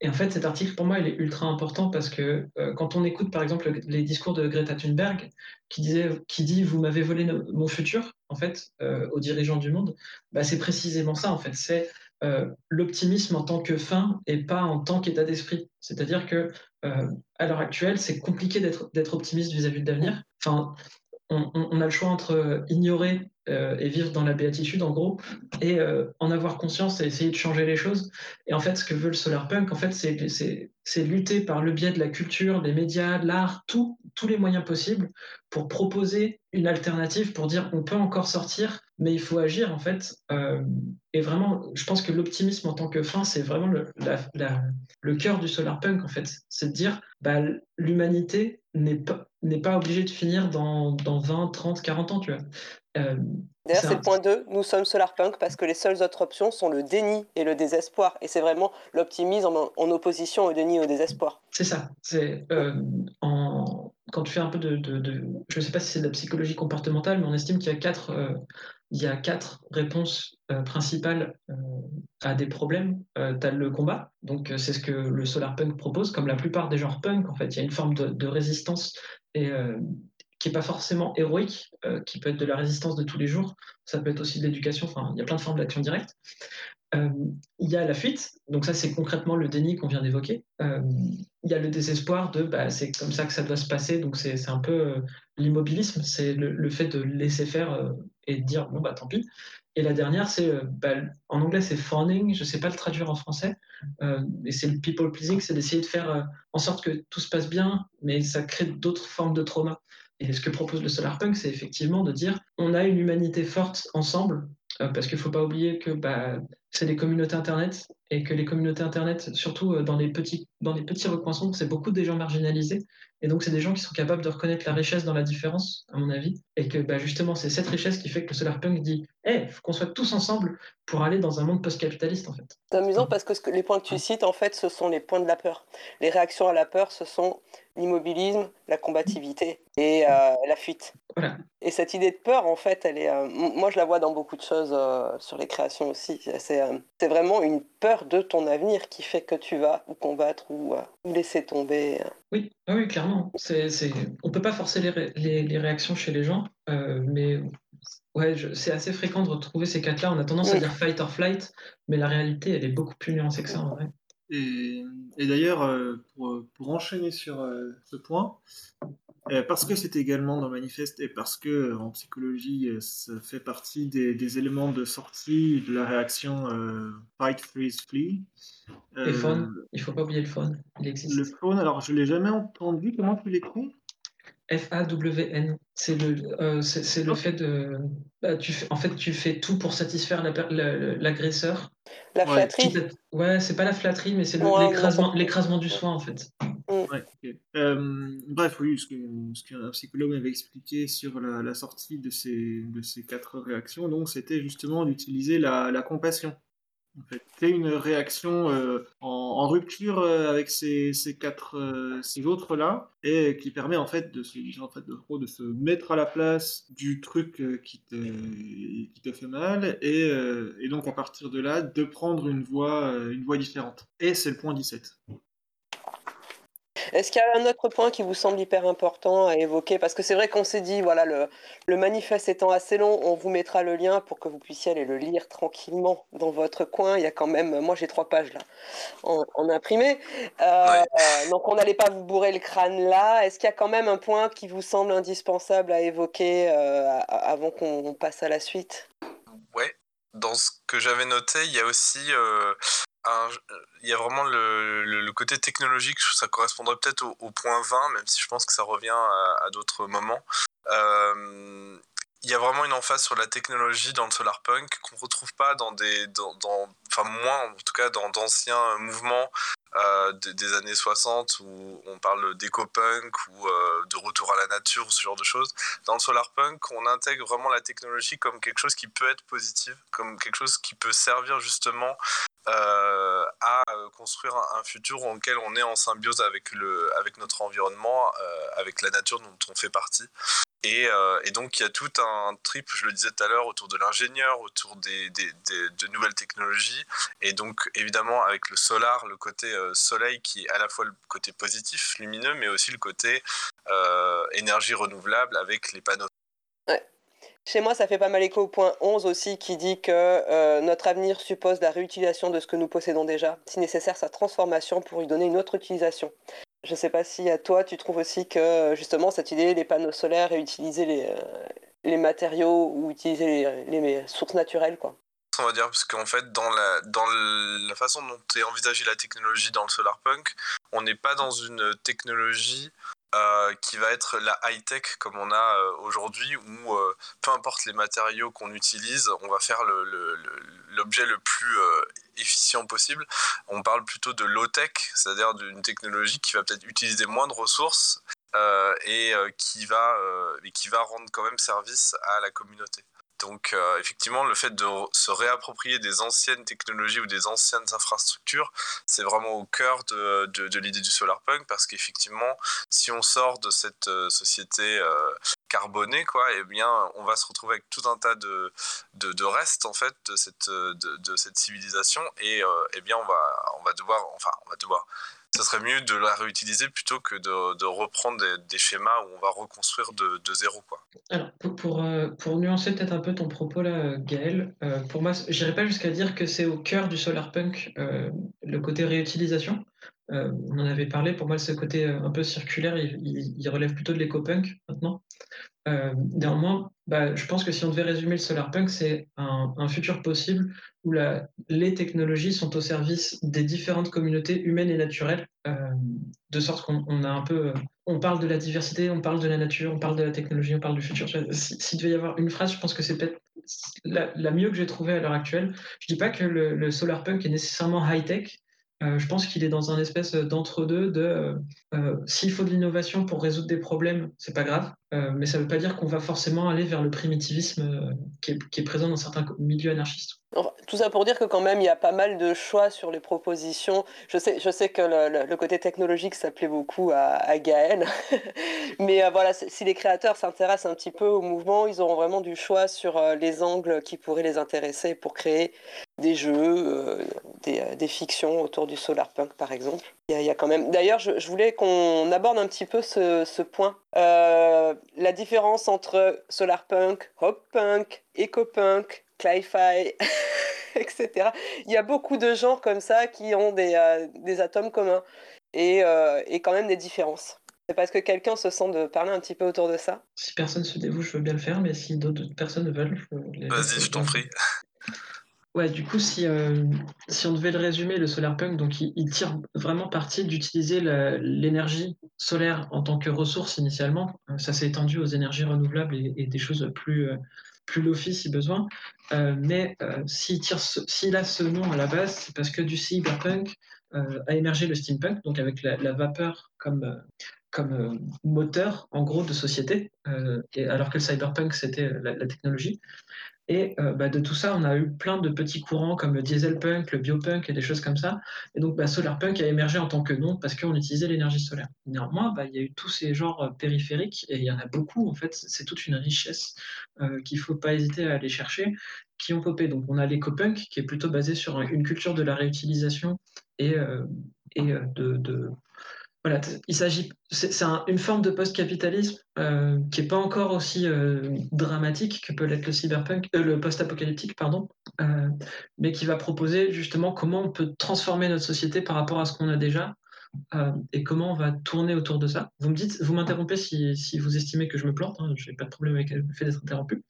Et en fait, cet article, pour moi, il est ultra important parce que quand on écoute, par exemple, les discours de Greta Thunberg, qui dit « Vous m'avez volé mon futur », en fait, aux dirigeants du monde, bah, c'est précisément ça, en fait. C'est l'optimisme en tant que fin et pas en tant qu'état d'esprit. C'est-à-dire que à l'heure actuelle, c'est compliqué d'être optimiste vis-à-vis de l'avenir. Enfin, on a le choix entre ignorer et vivre dans la béatitude, en gros, et en avoir conscience et essayer de changer les choses. Et en fait, ce que veut le solarpunk, en fait, c'est lutter par le biais de la culture, des médias, de l'art, tous les moyens possibles pour proposer une alternative, pour dire on peut encore sortir, mais il faut agir, en fait. Et vraiment, je pense que l'optimisme en tant que fin, c'est vraiment le cœur du solarpunk, en fait. C'est de dire bah, l'humanité n'est pas obligée de finir dans 20, 30, 40 ans, tu vois. D'ailleurs, c'est le point 2, nous sommes solarpunk parce que les seules autres options sont le déni et le désespoir. Et c'est vraiment l'optimisme en opposition au déni et au désespoir. C'est ça. C'est, quand tu fais un peu de je ne sais pas si c'est de la psychologie comportementale, mais on estime qu'il y a quatre réponses principales à des problèmes. Tu as le combat, donc c'est ce que le solarpunk propose, comme la plupart des genres punk, en fait. Il y a une forme de résistance et... qui n'est pas forcément héroïque, qui peut être de la résistance de tous les jours, ça peut être aussi de l'éducation, enfin, il y a plein de formes d'action directe. Il y a la fuite, donc ça c'est concrètement le déni qu'on vient d'évoquer. Il y a le désespoir de bah, c'est comme ça que ça doit se passer, donc c'est un peu l'immobilisme, c'est le fait de laisser faire et de dire bon bah tant pis. Et la dernière, c'est en anglais c'est fawning, je ne sais pas le traduire en français, et c'est le people pleasing, c'est d'essayer de faire en sorte que tout se passe bien, mais ça crée d'autres formes de trauma. Et ce que propose le solarpunk, c'est effectivement de dire on a une humanité forte ensemble, parce qu'il ne faut pas oublier que bah, c'est les communautés Internet, et que les communautés Internet, surtout dans les petits recoins sombres, c'est beaucoup des gens marginalisés, Et donc, c'est des gens qui sont capables de reconnaître la richesse dans la différence, à mon avis. Et que bah, justement, c'est cette richesse qui fait que le Solarpunk dit « Eh, il faut qu'on soit tous ensemble pour aller dans un monde post-capitaliste, en fait. » C'est amusant parce que les points que tu cites, en fait, ce sont les points de la peur. Les réactions à la peur, ce sont l'immobilisme, la combativité et la fuite. Voilà. Et cette idée de peur, en fait, elle est, moi, je la vois dans beaucoup de choses sur les créations aussi. C'est vraiment une peur de ton avenir qui fait que tu vas ou combattre ou laisser tomber. Oui, ah oui, clairement. On ne peut pas forcer les réactions chez les gens, mais ouais, c'est assez fréquent de retrouver ces quatre-là. On a tendance à dire fight or flight, mais la réalité, elle est beaucoup plus nuancée que ça, en vrai. Et d'ailleurs, pour enchaîner sur ce point, parce que c'est également dans le manifeste et parce que en psychologie, ça fait partie des éléments de sortie de la réaction fight, freeze, flee. Et faune, il ne faut pas oublier le faune, il existe. Le faune, alors je ne l'ai jamais entendu, comment tu l'écris ? F-A-W-N, c'est le fait de... Bah, en fait, tu fais tout pour satisfaire l'agresseur. La flatterie. Ouais, c'est pas la flatterie, mais c'est l'écrasement du soi, en fait. Ouais, okay. Bref, oui, ce qu'un psychologue m'avait expliqué sur la sortie de ces quatre réactions, donc c'était justement d'utiliser la compassion. En fait, c'est une réaction en rupture avec ces autres-là, et qui permet en fait de se mettre à la place du truc qui te fait mal, et donc à partir de là, de prendre une voie différente. Et c'est le point 17. Est-ce qu'il y a un autre point qui vous semble hyper important à évoquer ? Parce que c'est vrai qu'on s'est dit, voilà, le manifeste étant assez long, on vous mettra le lien pour que vous puissiez aller le lire tranquillement dans votre coin. Il y a quand même, moi j'ai 3 pages là, en imprimé. Donc on n'allait pas vous bourrer le crâne là. Est-ce qu'il y a quand même un point qui vous semble indispensable à évoquer avant qu'on passe à la suite ? Ouais, dans ce que j'avais noté, il y a aussi... il y a vraiment le côté technologique, ça correspondrait peut-être au point 20, même si je pense que ça revient à d'autres moments. Il y a vraiment une emphase sur la technologie dans le solarpunk qu'on ne retrouve pas moins en tout cas dans d'anciens mouvements des années 60 où on parle d'éco-punk ou de retour à la nature ou ce genre de choses. Dans le solarpunk, on intègre vraiment la technologie comme quelque chose qui peut être positif, comme quelque chose qui peut servir justement à construire un futur dans lequel on est en symbiose avec notre environnement, avec la nature dont on fait partie. Et donc il y a tout un trip, je le disais tout à l'heure, autour de l'ingénieur, autour de nouvelles technologies, et donc évidemment avec le solar, le côté soleil qui est à la fois le côté positif, lumineux, mais aussi le côté énergie renouvelable avec les panneaux. Ouais. Chez moi, ça fait pas mal écho au point 11 aussi, qui dit que notre avenir suppose la réutilisation de ce que nous possédons déjà, si nécessaire sa transformation pour lui donner une autre utilisation. Je ne sais pas si à toi, tu trouves aussi que justement cette idée, les panneaux solaires et utiliser les matériaux ou utiliser les sources naturelles, quoi. On va dire, parce qu'en fait, dans la façon dont est envisagée la technologie dans le solarpunk, on n'est pas dans une technologie... qui va être la high-tech comme on a aujourd'hui, où peu importe les matériaux qu'on utilise, on va faire l'objet le plus efficient possible. On parle plutôt de low-tech, c'est-à-dire d'une technologie qui va peut-être utiliser moins de ressources et qui va rendre quand même service à la communauté. Donc effectivement, le fait de se réapproprier des anciennes technologies ou des anciennes infrastructures, c'est vraiment au cœur de l'idée du solarpunk, parce qu'effectivement, si on sort de cette société carbonée, quoi, eh bien, on va se retrouver avec tout un tas de restes en fait de cette civilisation, et eh bien, on va devoir. Ça serait mieux de la réutiliser plutôt que de reprendre des schémas où on va reconstruire de zéro, quoi. Alors, pour nuancer peut-être un peu ton propos là, Gaël, pour moi, je n'irai pas jusqu'à dire que c'est au cœur du solarpunk le côté réutilisation. On en avait parlé, pour moi, ce côté un peu circulaire, il relève plutôt de l'éco-punk maintenant. Néanmoins, bah, je pense que si on devait résumer le solarpunk, c'est un futur possible où les technologies sont au service des différentes communautés humaines et naturelles, de sorte qu'on a un peu... on parle de la diversité, on parle de la nature, on parle de la technologie, on parle du futur. S'il devait y avoir une phrase, je pense que c'est peut-être la mieux que j'ai trouvée à l'heure actuelle. Je ne dis pas que le solarpunk est nécessairement high-tech, Je pense qu'il est dans un espèce d'entre-deux de s'il faut de l'innovation pour résoudre des problèmes, c'est pas grave, mais ça veut pas dire qu'on va forcément aller vers le primitivisme qui est présent dans certains milieux anarchistes. Tout ça pour dire que quand même il y a pas mal de choix sur les propositions. Je sais que le côté technologique ça plaît beaucoup à Gaël, mais voilà, si les créateurs s'intéressent un petit peu au mouvement, ils auront vraiment du choix sur les angles qui pourraient les intéresser pour créer des jeux, des fictions autour du solarpunk par exemple. Il y a quand même. D'ailleurs, je voulais qu'on aborde un petit peu ce point. La différence entre solarpunk, hop-punk, éco-punk, cli-fi, etc. Il y a beaucoup de genres comme ça qui ont des atomes communs et quand même des différences. C'est parce que quelqu'un se sent de parler un petit peu autour de ça. Si personne se dévoue, je veux bien le faire, mais si d'autres personnes veulent... Vas-y, je t'en prie. Ouais, du coup, si on devait le résumer, le solarpunk, donc, il tire vraiment parti d'utiliser l'énergie solaire en tant que ressource initialement. Ça s'est étendu aux énergies renouvelables et des choses plus lofi si besoin. Mais s'il a ce nom à la base, c'est parce que du cyberpunk a émergé le steampunk, donc avec la vapeur comme moteur, en gros, de société, alors que le cyberpunk, c'était la technologie. Et de tout ça, on a eu plein de petits courants comme le dieselpunk, le biopunk et des choses comme ça. Et donc, solarpunk a émergé en tant que nom parce qu'on utilisait l'énergie solaire. Néanmoins, il y a eu tous ces genres périphériques et il y en a beaucoup, en fait. C'est toute une richesse qu'il ne faut pas hésiter à aller chercher, qui ont popé. Donc, on a l'éco-punk qui est plutôt basé sur une culture de la réutilisation et de... Voilà, c'est une forme de post-capitalisme qui n'est pas encore aussi dramatique que peut l'être le post-apocalyptique, mais qui va proposer justement comment on peut transformer notre société par rapport à ce qu'on a déjà et comment on va tourner autour de ça. Vous m'interrompez si vous estimez que je me plante, hein, je n'ai pas de problème avec le fait d'être interrompu.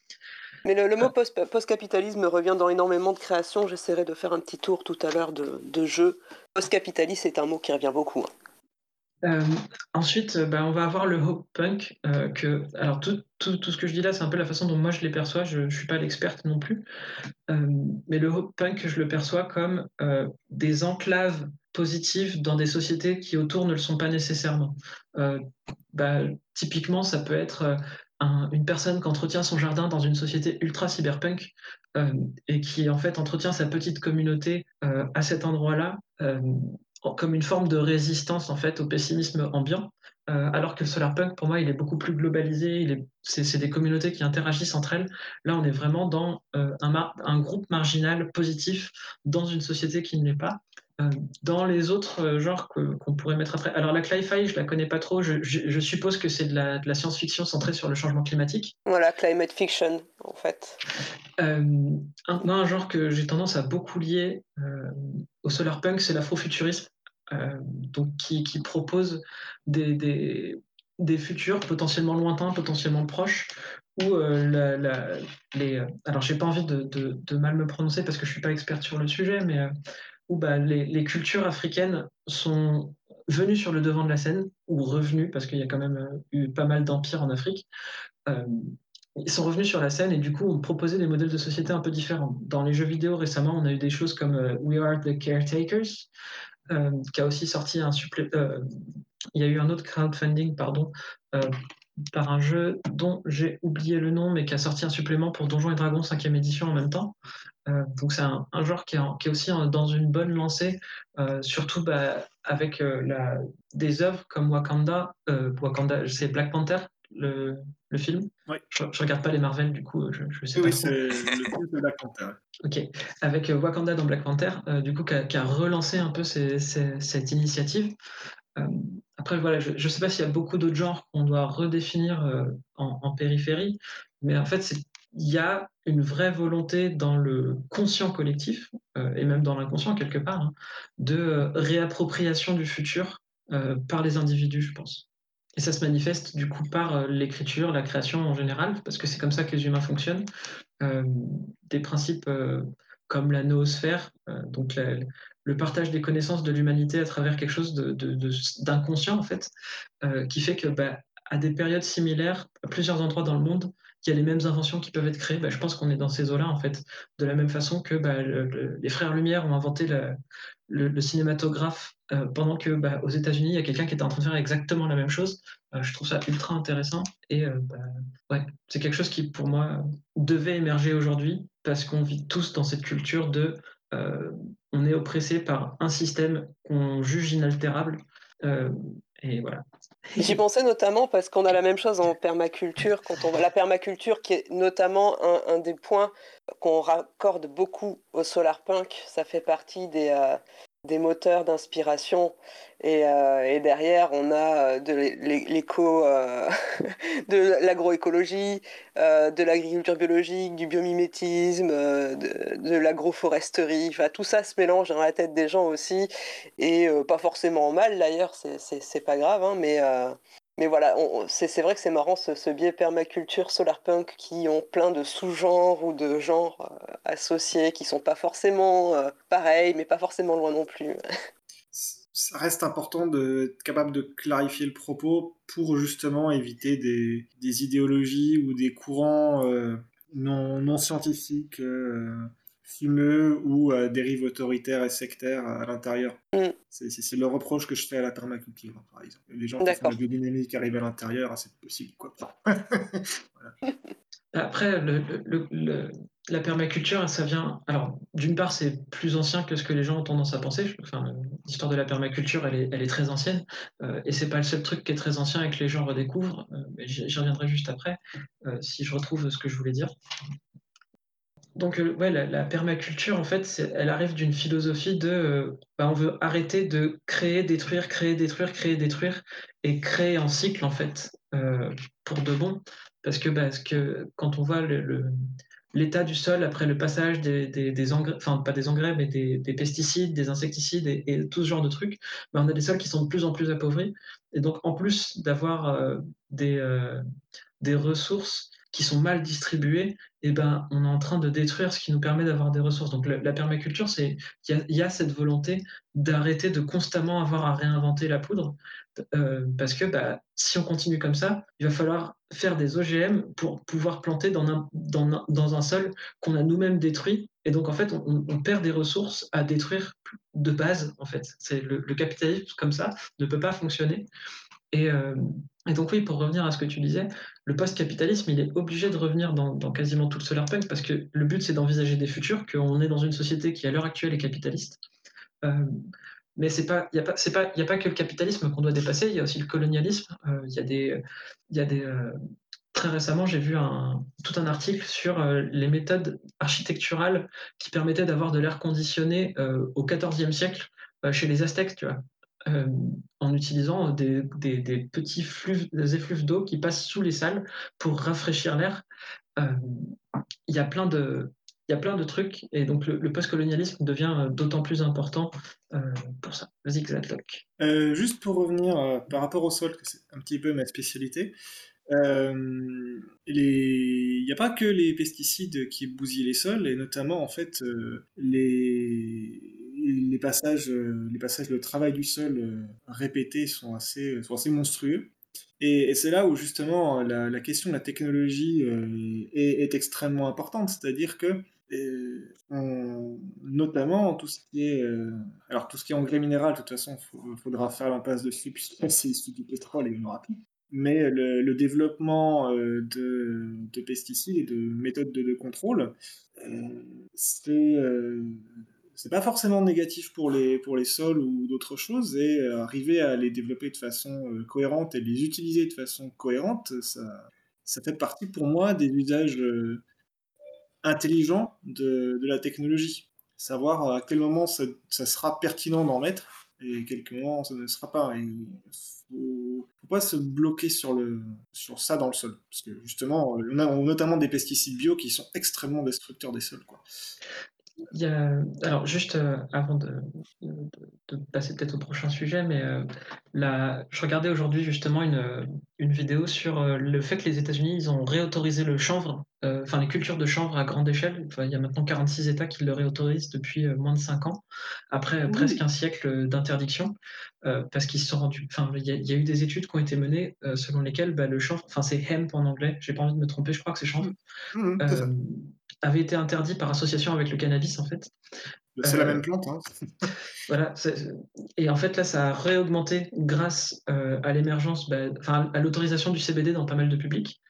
Mais le mot post-capitalisme revient dans énormément de créations. J'essaierai de faire un petit tour tout à l'heure de jeu. Post-capitaliste, c'est un mot qui revient beaucoup. Ensuite, on va avoir le hop-punk. Tout ce que je dis là, c'est un peu la façon dont moi je les perçois. Je ne suis pas l'experte non plus. Mais le hop-punk, je le perçois comme des enclaves positives dans des sociétés qui autour ne le sont pas nécessairement. Typiquement, ça peut être... une personne qui entretient son jardin dans une société ultra cyberpunk et qui en fait entretient sa petite communauté à cet endroit-là comme une forme de résistance en fait au pessimisme ambiant, alors que le solarpunk pour moi il est beaucoup plus globalisé, c'est des communautés qui interagissent entre elles. Là on est vraiment dans un groupe marginal positif dans une société qui ne l'est pas. Dans les autres genres qu'on pourrait mettre après. Alors la cli-fi, je la connais pas trop, je suppose que c'est de la science-fiction centrée sur le changement climatique. Voilà, climate fiction, en fait. Un genre que j'ai tendance à beaucoup lier au solarpunk, c'est l'afrofuturisme, qui propose des futurs potentiellement lointains, potentiellement proches, où alors j'ai pas envie de mal me prononcer parce que je suis pas experte sur le sujet, mais... les cultures africaines sont venues sur le devant de la scène, ou revenues, parce qu'il y a quand même eu pas mal d'empires en Afrique, ils sont revenus sur la scène et du coup ont proposé des modèles de société un peu différents. Dans les jeux vidéo récemment, on a eu des choses comme We Are The Caretakers, qui a aussi sorti un supplément... Il y a eu un autre crowdfunding, par un jeu dont j'ai oublié le nom, mais qui a sorti un supplément pour Donjons & Dragons 5e édition en même temps. Donc c'est un genre qui est aussi dans une bonne lancée, surtout avec des œuvres comme Wakanda. Wakanda, c'est Black Panther, le film. Oui. Je regarde pas les Marvel, du coup, je sais pas. Oui, c'est le film de Black Panther. Ok, avec Wakanda dans Black Panther, du coup, qui a relancé un peu cette initiative. Après, voilà, je ne sais pas s'il y a beaucoup d'autres genres qu'on doit redéfinir en périphérie, mais en fait, il y a une vraie volonté dans le conscient collectif, et même dans l'inconscient quelque part, hein, de réappropriation du futur par les individus, je pense. Et ça se manifeste du coup par l'écriture, la création en général, parce que c'est comme ça que les humains fonctionnent. Des principes comme la noosphère, donc le partage des connaissances de l'humanité à travers quelque chose d'inconscient, en fait, qui fait que à des périodes similaires, à plusieurs endroits dans le monde, qu'il y a les mêmes inventions qui peuvent être créées, je pense qu'on est dans ces eaux-là, en fait, de la même façon que les Frères Lumière ont inventé le cinématographe, pendant que aux États-Unis il y a quelqu'un qui était en train de faire exactement la même chose. Je trouve ça ultra intéressant et c'est quelque chose qui, pour moi, devait émerger aujourd'hui parce qu'on vit tous dans cette culture de on est oppressé par un système qu'on juge inaltérable. Et voilà. J'y pensais notamment parce qu'on a la même chose en permaculture. La permaculture qui est notamment un des points qu'on raccorde beaucoup au solarpunk, ça fait partie des moteurs d'inspiration et derrière on a de l'agroécologie, de l'agriculture biologique, du biomimétisme, de l'agroforesterie, tout ça se mélange dans la tête des gens aussi et pas forcément mal d'ailleurs, c'est pas grave mais voilà, c'est vrai que c'est marrant ce biais permaculture, solarpunk qui ont plein de sous-genres ou de genres associés qui sont pas forcément pareils, mais pas forcément loin non plus. Ça reste important d'être capable de clarifier le propos pour justement éviter des idéologies ou des courants non scientifiques, fumeux ou dérives autoritaires et sectaires à l'intérieur. Mm. C'est le reproche que je fais à la permaculture, par exemple. Les gens qui font la biodynamique arrivent à l'intérieur, c'est possible, quoi. Voilà. Après, la permaculture, ça vient... Alors, d'une part, c'est plus ancien que ce que les gens ont tendance à penser. L'histoire de la permaculture, elle est très ancienne. Et c'est pas le seul truc qui est très ancien et que les gens redécouvrent. Mais j'y reviendrai juste après, si je retrouve ce que je voulais dire. Donc, la permaculture, en fait, elle arrive d'une philosophie de on veut arrêter de créer, détruire et créer en cycle, en fait, pour de bon. Parce que, quand on voit l'état du sol après le passage des engrais, enfin, pas des engrais, mais des pesticides, des insecticides et tout ce genre de trucs, on a des sols qui sont de plus en plus appauvris. Et donc, en plus d'avoir des ressources qui sont mal distribuées, on est en train de détruire ce qui nous permet d'avoir des ressources. Donc la permaculture, c'est il y a cette volonté d'arrêter de constamment avoir à réinventer la poudre, parce que si on continue comme ça, il va falloir faire des OGM pour pouvoir planter dans un sol qu'on a nous-mêmes détruit. Et donc en fait, on perd des ressources à détruire de base. En fait, c'est le capitalisme comme ça ne peut pas fonctionner. Et donc oui, pour revenir à ce que tu disais, le post-capitalisme, il est obligé de revenir dans quasiment tout le solarpunk parce que le but, c'est d'envisager des futurs, qu'on est dans une société qui, à l'heure actuelle, est capitaliste. Mais il n'y a pas que le capitalisme qu'on doit dépasser, il y a aussi le colonialisme. Très récemment, j'ai vu tout un article sur les méthodes architecturales qui permettaient d'avoir de l'air conditionné au XIVe siècle chez les Aztèques, tu vois. En utilisant des petits effluves d'eau qui passent sous les salles pour rafraîchir l'air. Il y a plein de trucs, et donc le post-colonialisme devient d'autant plus important pour ça. Vas-y, Xatloc. Juste pour revenir par rapport au sol, que c'est un petit peu ma spécialité, il n'y a pas que les pesticides qui bousillent les sols, et notamment, en fait, les passages, le travail du sol répété sont assez monstrueux. Et c'est là où justement la question de la technologie est extrêmement importante. C'est-à-dire que, notamment tout ce qui est, alors tout ce qui est engrais minéral, de toute façon, faudra faire l'impasse dessus puisque c'est issu du pétrole et on aura plus. Mais le développement de pesticides et de méthodes de contrôle, c'est pas forcément négatif pour les sols ou d'autres choses, et arriver à les développer de façon cohérente et les utiliser de façon cohérente, ça fait partie pour moi des usages intelligents de la technologie. Savoir à quel moment ça sera pertinent d'en mettre et à quel moment ça ne sera pas. Il ne faut pas se bloquer sur ça dans le sol, parce que justement, on a notamment des pesticides bio qui sont extrêmement destructeurs des sols, quoi. Alors, juste avant de passer peut-être au prochain sujet, mais je regardais aujourd'hui justement une vidéo sur le fait que les États-Unis ils ont réautorisé le chanvre, enfin les cultures de chanvre à grande échelle. Enfin, il y a maintenant 46 États qui le réautorisent depuis moins de 5 ans, après presque un siècle d'interdiction, parce qu'ils se sont rendus. Enfin, il y a eu des études qui ont été menées selon lesquelles le chanvre, enfin c'est hemp en anglais, j'ai pas envie de me tromper, je crois que c'est chanvre. Avait été interdit par association avec le cannabis, en fait. C'est la même plante, hein. Voilà. Et en fait, là, ça a réaugmenté grâce à l'émergence, à l'autorisation du CBD dans pas mal de publics,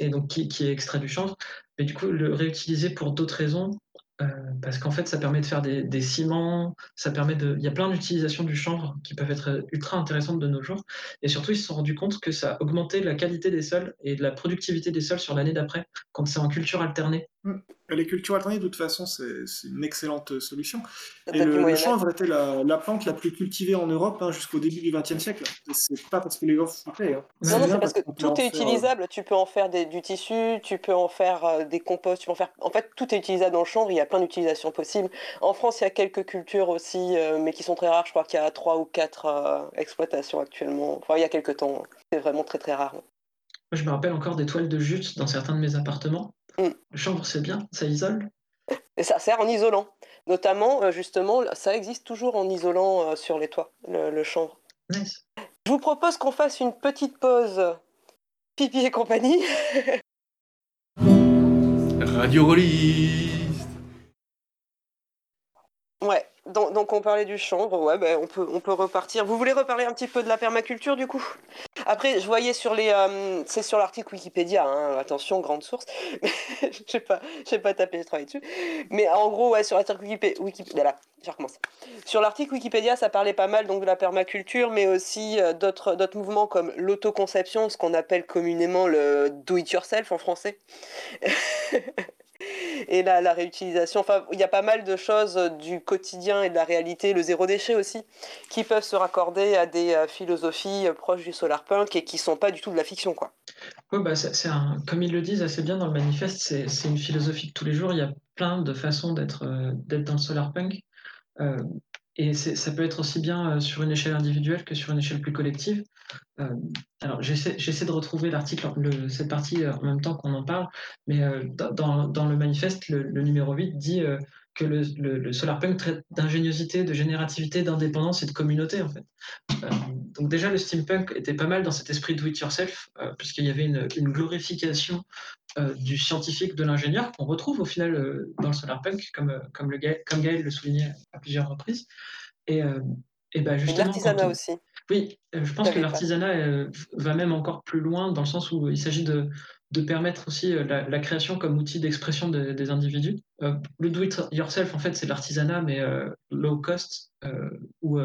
et donc qui est extrait du chanvre. Mais du coup, le réutiliser pour d'autres raisons, parce qu'en fait, ça permet de faire des ciments, ça permet il y a plein d'utilisations du chanvre qui peuvent être ultra intéressantes de nos jours. Et surtout, ils se sont rendus compte que ça augmentait la qualité des sols et de la productivité des sols sur l'année d'après, quand c'est en culture alternée. Les cultures alternées, de toute façon, c'est une excellente solution. Et le chanvre était la plante la plus cultivée en Europe jusqu'au début du XXe siècle. Et c'est pas parce que les gens se foutaient. Hein. C'est parce que tout est utilisable. Tu peux en faire du tissu, tu peux en faire des composts, tu peux en faire. En fait, tout est utilisable dans le chanvre. Il y a plein d'utilisations possibles. En France, il y a quelques cultures aussi, mais qui sont très rares. Je crois qu'il y a 3 ou 4 exploitations actuellement. Enfin, il y a quelques temps. C'est vraiment très très rare. Moi, je me rappelle encore des toiles de jute dans certains de mes appartements. Le chanvre, c'est bien, ça isole. Et ça sert en isolant. Notamment, justement, ça existe toujours en isolant sur les toits, le chanvre. Nice. Je vous propose qu'on fasse une petite pause pipi et compagnie. Radio Rolliste. Ouais, donc on parlait du chanvre, ouais, on peut repartir. Vous voulez reparler un petit peu de la permaculture, du coup ? Après, je voyais sur c'est sur l'article Wikipédia, hein, attention, grande source. Je n'ai pas tapé, je travaille dessus. Mais en gros, ouais, sur l'article Wikipédia, là, je recommence. Sur l'article Wikipédia, ça parlait pas mal donc de la permaculture, mais aussi d'autres mouvements comme l'autoconception, ce qu'on appelle communément le do it yourself en français. Et la réutilisation, enfin, il y a pas mal de choses du quotidien et de la réalité, le zéro déchet aussi, qui peuvent se raccorder à des philosophies proches du solarpunk et qui ne sont pas du tout de la fiction, quoi. Oui, comme ils le disent assez bien dans le manifeste, c'est une philosophie de tous les jours. Il y a plein de façons d'être dans le solarpunk. Et ça peut être aussi bien sur une échelle individuelle que sur une échelle plus collective. Alors, j'essaie de retrouver l'article, cette partie en même temps qu'on en parle, mais dans le manifeste, le numéro 8 dit que le solarpunk traite d'ingéniosité, de générativité, d'indépendance et de communauté, en fait. Donc déjà, le steampunk était pas mal dans cet esprit do it yourself, puisqu'il y avait une glorification du scientifique, de l'ingénieur, qu'on retrouve au final dans le solarpunk, comme Gaël le soulignait à plusieurs reprises. Et justement, l'artisanat aussi. Oui, je pense que l'artisanat va même encore plus loin, dans le sens où il s'agit de permettre aussi la création comme outil d'expression des individus. Le do it yourself, en fait, c'est l'artisanat, mais low cost ou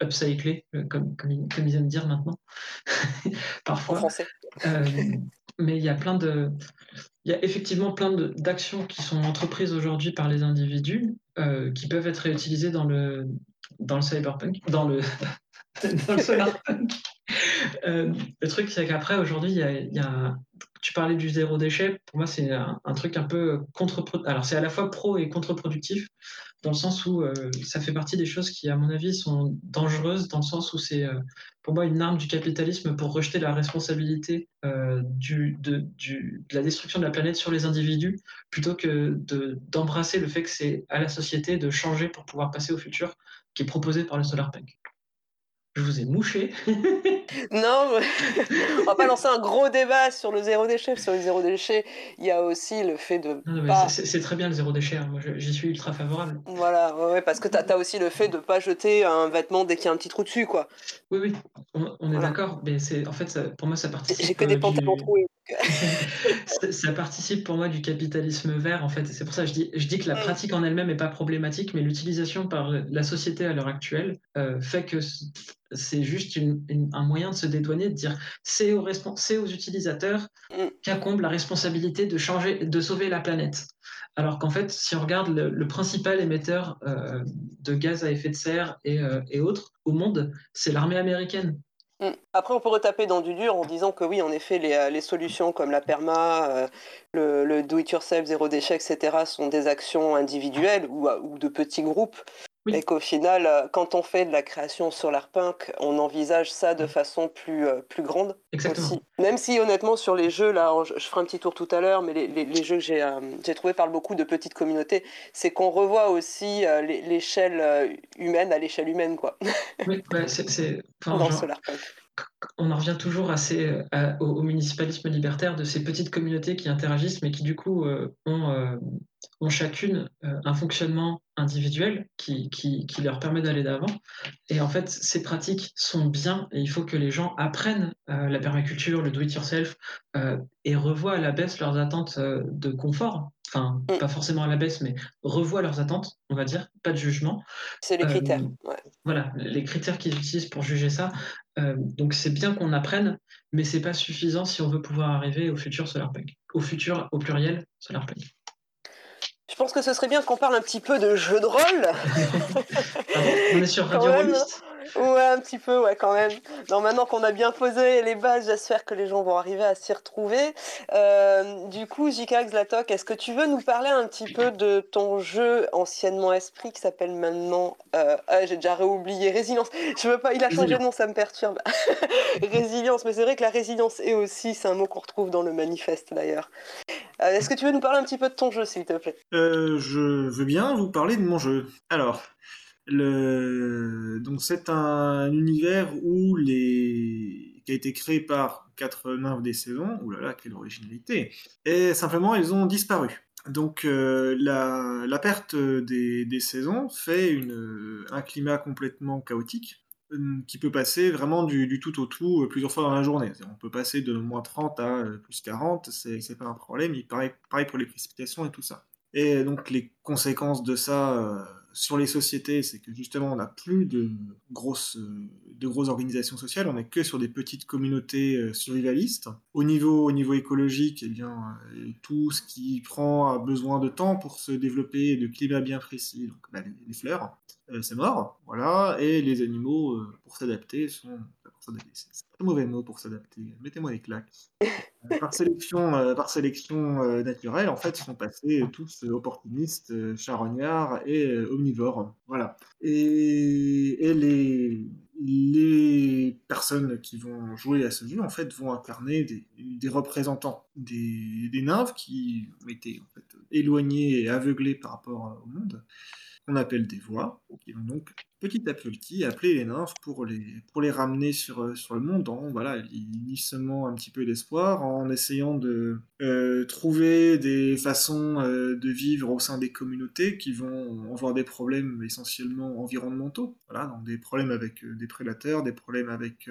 upcyclé, comme ils aiment dire maintenant, parfois. En français. Mais il y a effectivement plein d'actions qui sont entreprises aujourd'hui par les individus qui peuvent être réutilisées dans le cyberpunk, dans le solarpunk. Le truc, c'est qu'après, aujourd'hui, tu parlais du zéro déchet. Pour moi, c'est un truc un peu contre-productif. Alors, c'est à la fois pro et contre-productif, dans le sens où ça fait partie des choses qui, à mon avis, sont dangereuses, dans le sens où c'est, pour moi, une arme du capitalisme pour rejeter la responsabilité de la destruction de la planète sur les individus, plutôt que d'embrasser le fait que c'est à la société de changer pour pouvoir passer au futur, qui est proposé par le solarpunk. Je vous ai mouché. Non, on va pas lancer un gros débat sur le zéro déchet. Sur le zéro déchet, il y a aussi le fait de... Non, pas... c'est très bien le zéro déchet, hein. Moi, j'y suis ultra favorable. Voilà, ouais, parce que t'as aussi le fait de pas jeter un vêtement dès qu'il y a un petit trou dessus, quoi. Oui, on est d'accord, mais pour moi, ça participe... J'ai que des pantalons troués. Ça participe pour moi du capitalisme vert, en fait. C'est pour ça que je dis que la pratique en elle-même n'est pas problématique, mais l'utilisation par la société à l'heure actuelle fait que... C'est juste un moyen de se dédouaner, de dire c'est aux utilisateurs qu'incombe la responsabilité de changer, de sauver la planète. Alors qu'en fait, si on regarde le principal émetteur de gaz à effet de serre et autres au monde, c'est l'armée américaine. Après, on peut retaper dans du dur en disant que oui, en effet, les solutions comme la perma, le do-it-yourself, zéro déchet, etc. sont des actions individuelles ou de petits groupes. Oui. Et qu'au final, quand on fait de la création solarpunk, on envisage ça de façon plus grande. Exactement. Aussi. Même si, honnêtement, sur les jeux, là, je ferai un petit tour tout à l'heure, mais les jeux que j'ai trouvé parlent beaucoup de petites communautés. C'est qu'on revoit aussi l'échelle humaine à l'échelle humaine, quoi. Oui, ouais, c'est... Enfin, dans genre, solarpunk. On en revient toujours au municipalisme libertaire de ces petites communautés qui interagissent, mais qui, du coup, ont chacune un fonctionnement individuel qui leur permet d'aller d'avant. Et en fait, ces pratiques sont bien et il faut que les gens apprennent la permaculture, le do-it-yourself et revoient à la baisse leurs attentes de confort. Enfin, pas forcément à la baisse, mais revoient leurs attentes, on va dire, pas de jugement. C'est les critères. Ouais. Voilà, les critères qu'ils utilisent pour juger ça. Donc, c'est bien qu'on apprenne, mais c'est pas suffisant si on veut pouvoir arriver au futur solarpunk. Au futur, au pluriel, solarpunk. Je pense que ce serait bien qu'on parle un petit peu de jeu de rôle. On est sur Radio Rolliste. Ouais, un petit peu, ouais, quand même. Non, maintenant qu'on a bien posé les bases, j'espère que les gens vont arriver à s'y retrouver. Du coup, J.K. Zlatok, est-ce que tu veux nous parler un petit peu de ton jeu anciennement Esprit qui s'appelle maintenant... j'ai déjà réoublié Résilience. Je veux pas, il a changé de nom, ça me perturbe. Résilience, mais c'est vrai que la résilience est aussi, c'est un mot qu'on retrouve dans le manifeste d'ailleurs. Est-ce que tu veux nous parler un petit peu de ton jeu, s'il te plaît ? Je veux bien vous parler de mon jeu. Alors, donc c'est un univers qui a été créé par 4 nymphes des saisons. Ouh là là, quelle originalité ! Et simplement, ils ont disparu. Donc la perte des saisons fait un climat complètement chaotique qui peut passer vraiment du tout au tout plusieurs fois dans la journée. On peut passer de moins 30 à plus 40, c'est pas un problème, pareil pour les précipitations et tout ça. Et donc les conséquences de ça sur les sociétés, c'est que justement on n'a plus de grosses organisations sociales, on n'est que sur des petites communautés survivalistes. Au niveau écologique, eh bien, tout ce qui prend a besoin de temps pour se développer et de climat bien précis, donc bah, les fleurs, c'est mort, voilà, et les animaux pour s'adapter sont... C'est un mauvais mot pour s'adapter, mettez-moi des claques. Par sélection naturelle, en fait, sont passés tous opportunistes, charognards et omnivores. Voilà. Et les personnes qui vont jouer à ce jeu, en fait, vont incarner des représentants des nymphes qui ont été en fait, éloignés et aveuglés par rapport au monde. On appelle des voix, qui vont donc petit à petit appeler les nymphes pour les ramener sur le monde en voilà, lissemant un petit peu d'espoir, en essayant de trouver des façons de vivre au sein des communautés qui vont avoir des problèmes essentiellement environnementaux, voilà, donc des problèmes avec des prédateurs, des problèmes avec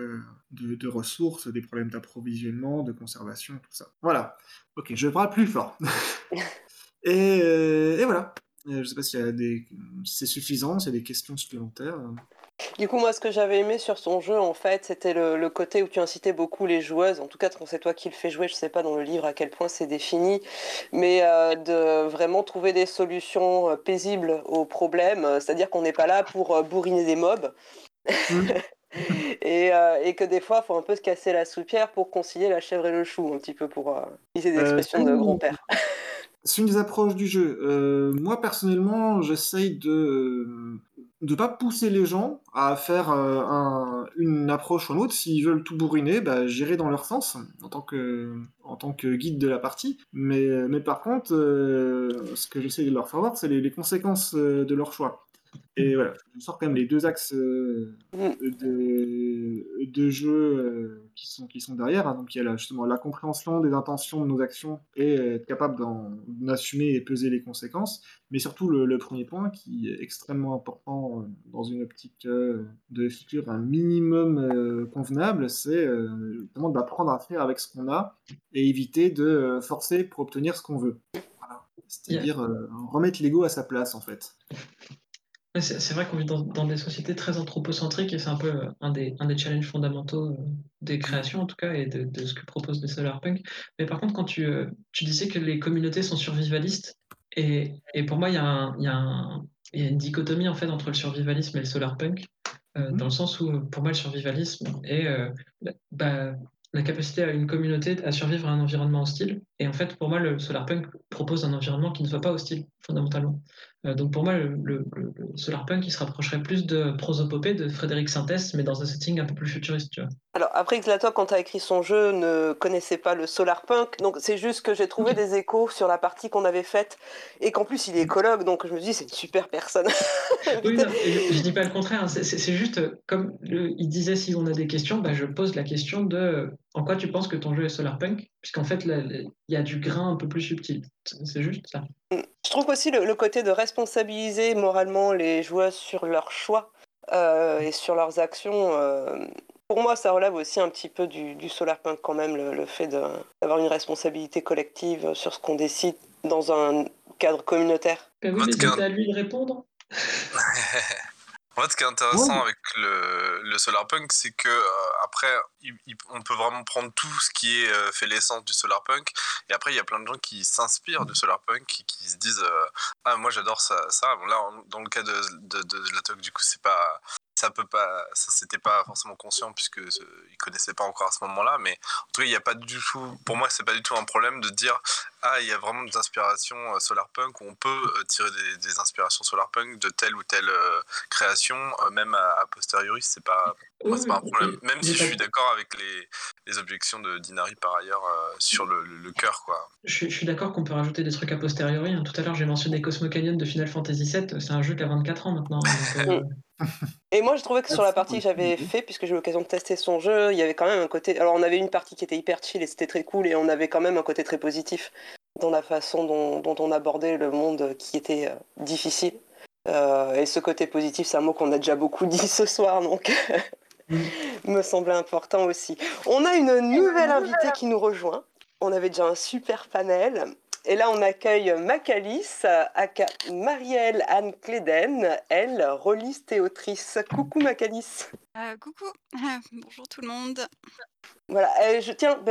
de ressources, des problèmes d'approvisionnement, de conservation, tout ça. Voilà, ok, je parle plus fort. et voilà. Je ne sais pas c'est suffisant, s'il y a des questions supplémentaires. Du coup, moi, ce que j'avais aimé sur ton jeu, en fait, c'était le côté où tu incitais beaucoup les joueuses. En tout cas, c'est toi qui le fais jouer. Je ne sais pas dans le livre à quel point c'est défini, mais de vraiment trouver des solutions paisibles aux problèmes. C'est-à-dire qu'on n'est pas là pour bourriner des mobs. Et que des fois, il faut un peu se casser la soupière pour concilier la chèvre et le chou, un petit peu pour utiliser des expressions de grand-père. C'est une des approches du jeu. Moi, personnellement, j'essaye de pas pousser les gens à faire une approche ou une autre. S'ils veulent tout bourriner, bah, j'irai dans leur sens en tant que guide de la partie. Mais par contre, ce que j'essaie de leur faire voir, c'est les conséquences de leur choix. Et voilà, je sors quand même les deux axes de jeu qui sont derrière. Hein. Donc il y a justement la compréhension des intentions de nos actions et être capable d'assumer et peser les conséquences. Mais surtout le premier point qui est extrêmement important dans une optique de futur un minimum convenable, c'est justement d'apprendre à faire avec ce qu'on a et éviter de forcer pour obtenir ce qu'on veut. Voilà. C'est-à-dire remettre l'ego à sa place en fait. C'est vrai qu'on vit dans des sociétés très anthropocentriques et c'est un peu un des challenges fondamentaux des créations en tout cas et de ce que proposent les solarpunk. Mais par contre, quand tu disais que les communautés sont survivalistes et pour moi, il y a une dichotomie en fait entre le survivalisme et le solarpunk. dans le sens où, pour moi, le survivalisme est la capacité à une communauté à survivre à un environnement hostile. Et en fait, pour moi, le solarpunk propose un environnement qui ne soit pas hostile, fondamentalement. Donc pour moi, le solarpunk, il se rapprocherait plus de Prosopopée, de Frédéric Sintès, mais dans un setting un peu plus futuriste, tu vois. Alors après, Xlatoy, quand tu as écrit son jeu, ne connaissait pas le solarpunk. Donc c'est juste que j'ai trouvé des échos sur la partie qu'on avait faite, et qu'en plus, il est écologue, donc je me dis, c'est une super personne. Oui, non, je ne dis pas le contraire. C'est juste, comme il disait, si on a des questions, je pose la question de... En quoi tu penses que ton jeu est solarpunk? Puisqu'en fait, il y a du grain un peu plus subtil. C'est juste ça. Je trouve aussi le côté de responsabiliser moralement les joueurs sur leurs choix et sur leurs actions. Pour moi, ça relève aussi un petit peu du solarpunk quand même, le fait d'avoir une responsabilité collective sur ce qu'on décide dans un cadre communautaire. Ben oui, mais c'est à lui de répondre. En fait, ce qui est intéressant avec le solarpunk, c'est que après, on peut vraiment prendre tout ce qui est fait l'essence du solarpunk. Et après, il y a plein de gens qui s'inspirent du solarpunk et qui se disent ah, moi j'adore ça. Bon, là, dans le cas de la talk, du coup, c'est pas. Ça c'était pas forcément conscient puisque ils connaissaient pas encore à ce moment-là, mais en tout cas il y a pas du tout, pour moi c'est pas du tout un problème de dire il y a vraiment des inspirations solarpunk, où on peut tirer des inspirations solarpunk de telle ou telle création, même a posteriori, c'est pas, moi, c'est pas un problème, même si je suis d'accord avec les objections d'Inari par ailleurs sur le cœur, quoi. Je suis d'accord qu'on peut rajouter des trucs a posteriori. Tout à l'heure j'ai mentionné Cosmo Canyon de Final Fantasy VII, c'est un jeu qui a 24 ans maintenant. Et moi, je trouvais que sur la partie que j'avais fait, puisque j'ai eu l'occasion de tester son jeu, il y avait quand même un côté... Alors, on avait une partie qui était hyper chill et c'était très cool, et on avait quand même un côté très positif dans la façon dont on abordait le monde qui était difficile. Et ce côté positif, c'est un mot qu'on a déjà beaucoup dit ce soir, donc me semblait important aussi. On a une nouvelle invitée qui nous rejoint. On avait déjà un super panel. Et là, on accueille Macalice, aka Marielle-Anne Cléden, elle, rôliste et autrice. Coucou Macalice. Coucou, bonjour tout le monde. Voilà,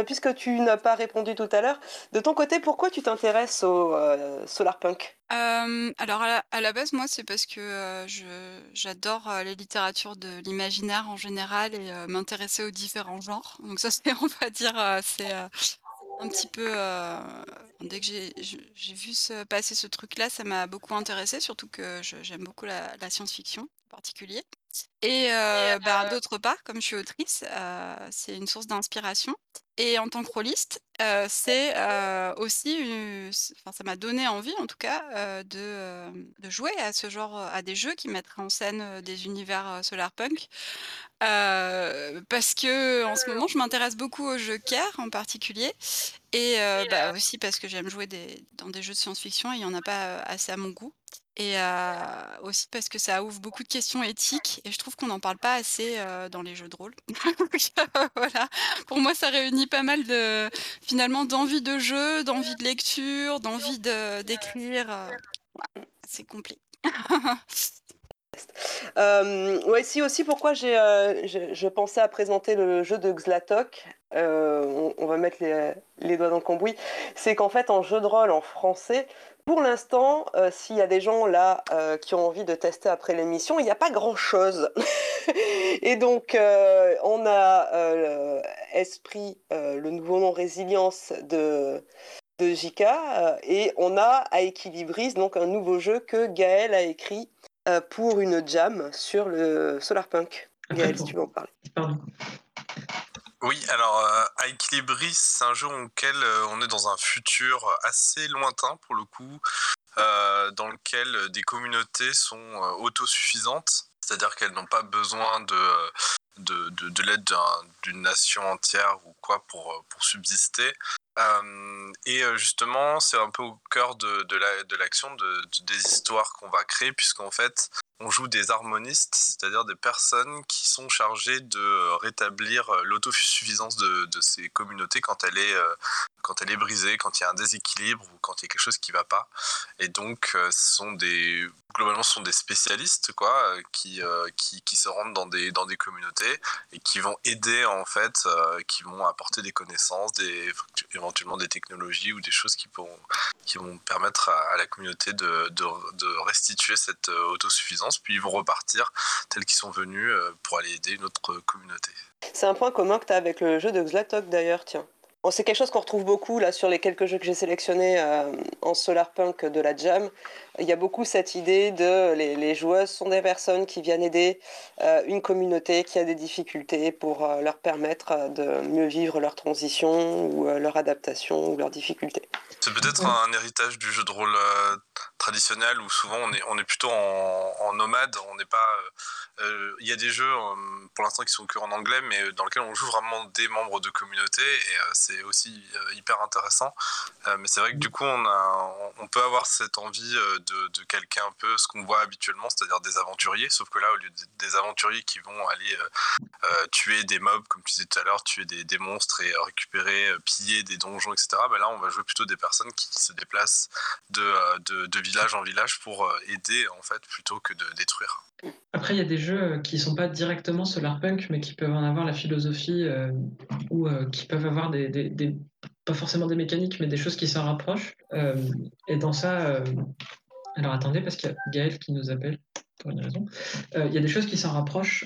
puisque tu n'as pas répondu tout à l'heure, de ton côté, pourquoi tu t'intéresses au solarpunk ? Alors à la base, moi, c'est parce que j'adore les littératures de l'imaginaire en général et m'intéresser aux différents genres. Donc ça, c'est, on va dire, c'est... un petit peu, dès que j'ai vu passer ce truc-là, ça m'a beaucoup intéressée, surtout que j'aime beaucoup la science-fiction en particulier. Et d'autre part, comme je suis autrice, c'est une source d'inspiration. Et en tant que rôliste, c'est aussi, ça m'a donné envie en tout cas de jouer à ce genre, à des jeux qui mettraient en scène des univers solarpunk, parce que en ce moment je m'intéresse beaucoup aux jeux Care en particulier, et aussi parce que j'aime jouer dans des jeux de science-fiction et il n'y en a pas assez à mon goût. Et aussi parce que ça ouvre beaucoup de questions éthiques et je trouve qu'on n'en parle pas assez dans les jeux de rôle. Voilà. Pour moi, ça réunit pas mal d'envie de jeu, d'envie de lecture, d'envie d'écrire. C'est complet. Si aussi pourquoi je pensais à présenter le jeu de Xlatoy, on va mettre les doigts dans le cambouis, c'est qu'en fait en jeu de rôle en français, pour l'instant, s'il y a des gens là qui ont envie de tester après l'émission, il n'y a pas grand-chose. Et donc, on a Esprit, le nouveau nom Résilience de JK, et on a Aequilibris, donc un nouveau jeu que Gaël a écrit pour une jam sur le solarpunk. Gaël, si tu veux en parler. Pardon. Oui, alors Aequilibris, c'est un jeu auquel on est dans un futur assez lointain pour le coup, dans lequel des communautés sont autosuffisantes, c'est-à-dire qu'elles n'ont pas besoin de l'aide d'une nation entière ou quoi pour subsister. Et justement, c'est un peu au cœur de l'action des histoires qu'on va créer, puisqu'en fait, on joue des harmonistes, c'est-à-dire des personnes qui sont chargées de rétablir l'autosuffisance de ces communautés quand elle est brisée, quand il y a un déséquilibre ou quand il y a quelque chose qui ne va pas. Et donc, ce sont des globalement ce sont des spécialistes quoi, qui se rendent dans des communautés et qui vont aider en fait, qui vont apporter des connaissances, éventuellement des technologies ou des choses qui vont permettre à la communauté de restituer cette autosuffisance, puis ils vont repartir tels qu'ils sont venus pour aller aider une autre communauté. C'est un point commun que tu as avec le jeu de Xlatok d'ailleurs, tiens. Bon, c'est quelque chose qu'on retrouve beaucoup là, sur les quelques jeux que j'ai sélectionnés en Solarpunk de la Jam. Il y a beaucoup cette idée de les joueuses sont des personnes qui viennent aider une communauté qui a des difficultés pour leur permettre de mieux vivre leur transition ou leur adaptation ou leurs difficultés. C'est peut-être un héritage du jeu de rôle traditionnel où souvent on est plutôt en nomade, on n'est pas... Il y a des jeux pour l'instant qui sont que en anglais mais dans lesquels on joue vraiment des membres de communauté et c'est aussi hyper intéressant mais c'est vrai que du coup on peut avoir cette envie de calquer un peu ce qu'on voit habituellement, c'est-à-dire des aventuriers, sauf que là au lieu des aventuriers qui vont aller tuer des mobs comme tu disais tout à l'heure, tuer des monstres et récupérer, piller des donjons etc, bah là on va jouer plutôt des personnes qui se déplacent de village en village pour aider en fait plutôt que de détruire. Après, il y a des jeux qui ne sont pas directement Solarpunk, mais qui peuvent en avoir la philosophie ou qui peuvent avoir des pas forcément des mécaniques, mais des choses qui s'en rapprochent. Et dans ça, alors attendez, parce qu'il y a Gaël qui nous appelle pour une raison. Il y a des choses qui s'en rapprochent.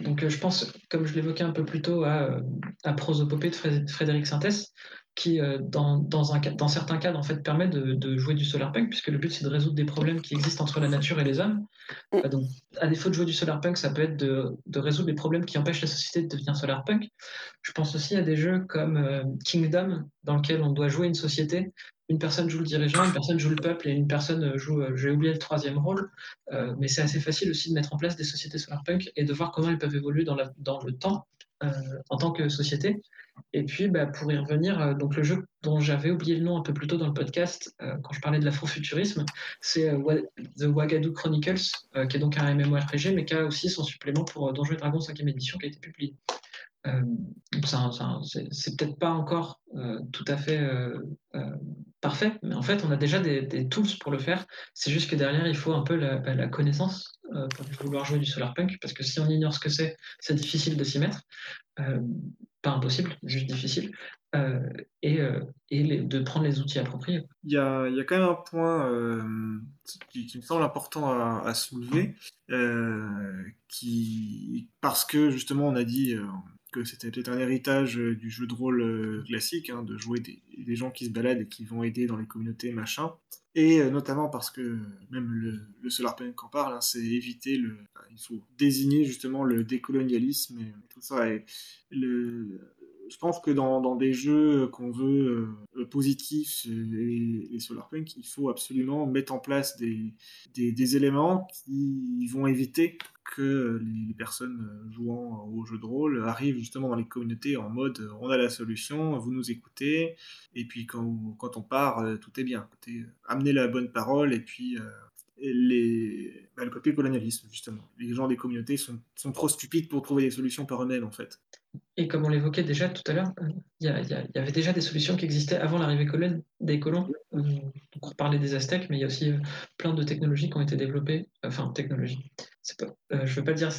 Donc, je pense, comme je l'évoquais un peu plus tôt, à Prosopopée de Frédéric Sintès, qui, dans certains cadres, en fait, permet de jouer du solarpunk, puisque le but, c'est de résoudre des problèmes qui existent entre la nature et les hommes. Donc, à défaut de jouer du solarpunk, ça peut être de résoudre des problèmes qui empêchent la société de devenir solarpunk. Je pense aussi à des jeux comme Kingdom, dans lequel on doit jouer une société. Une personne joue le dirigeant, une personne joue le peuple, et une personne joue, j'ai oublié le troisième rôle, mais c'est assez facile aussi de mettre en place des sociétés solarpunk et de voir comment elles peuvent évoluer dans le temps, en tant que société. Et puis, pour y revenir, donc le jeu dont j'avais oublié le nom un peu plus tôt dans le podcast, quand je parlais de l'afrofuturisme, c'est The Wagadou Chronicles, qui est donc un MMORPG, mais qui a aussi son supplément pour Donjons & Dragons 5e édition qui a été publié. C'est peut-être pas encore tout à fait parfait, mais en fait on a déjà des tools pour le faire, c'est juste que derrière il faut un peu la connaissance pour vouloir jouer du solarpunk, parce que si on ignore ce que c'est difficile de s'y mettre, pas impossible, juste difficile, et de prendre les outils appropriés. Il y a quand même un point qui me semble important à soulever, parce que justement on a dit que c'était peut-être un héritage du jeu de rôle classique, hein, de jouer des gens qui se baladent et qui vont aider dans les communautés, machin. Et notamment parce que même le Solarpunk en parle, hein, c'est éviter il faut désigner justement le décolonialisme et tout ça. Et je pense que dans des jeux qu'on veut positifs et Solarpunk, il faut absolument mettre en place des éléments qui vont éviter que les personnes jouant au jeu de rôle arrivent justement dans les communautés en mode on a la solution, vous nous écoutez, et puis quand on part, tout est bien. Amener la bonne parole, et puis le côté colonialisme, justement. Les gens des communautés sont trop stupides pour trouver des solutions par eux-mêmes, en fait. Et comme on l'évoquait déjà tout à l'heure, il y avait déjà des solutions qui existaient avant l'arrivée des colons. On parlait des Aztèques, mais il y a aussi plein de technologies qui ont été développées. Enfin, technologies. Je ne veux pas dire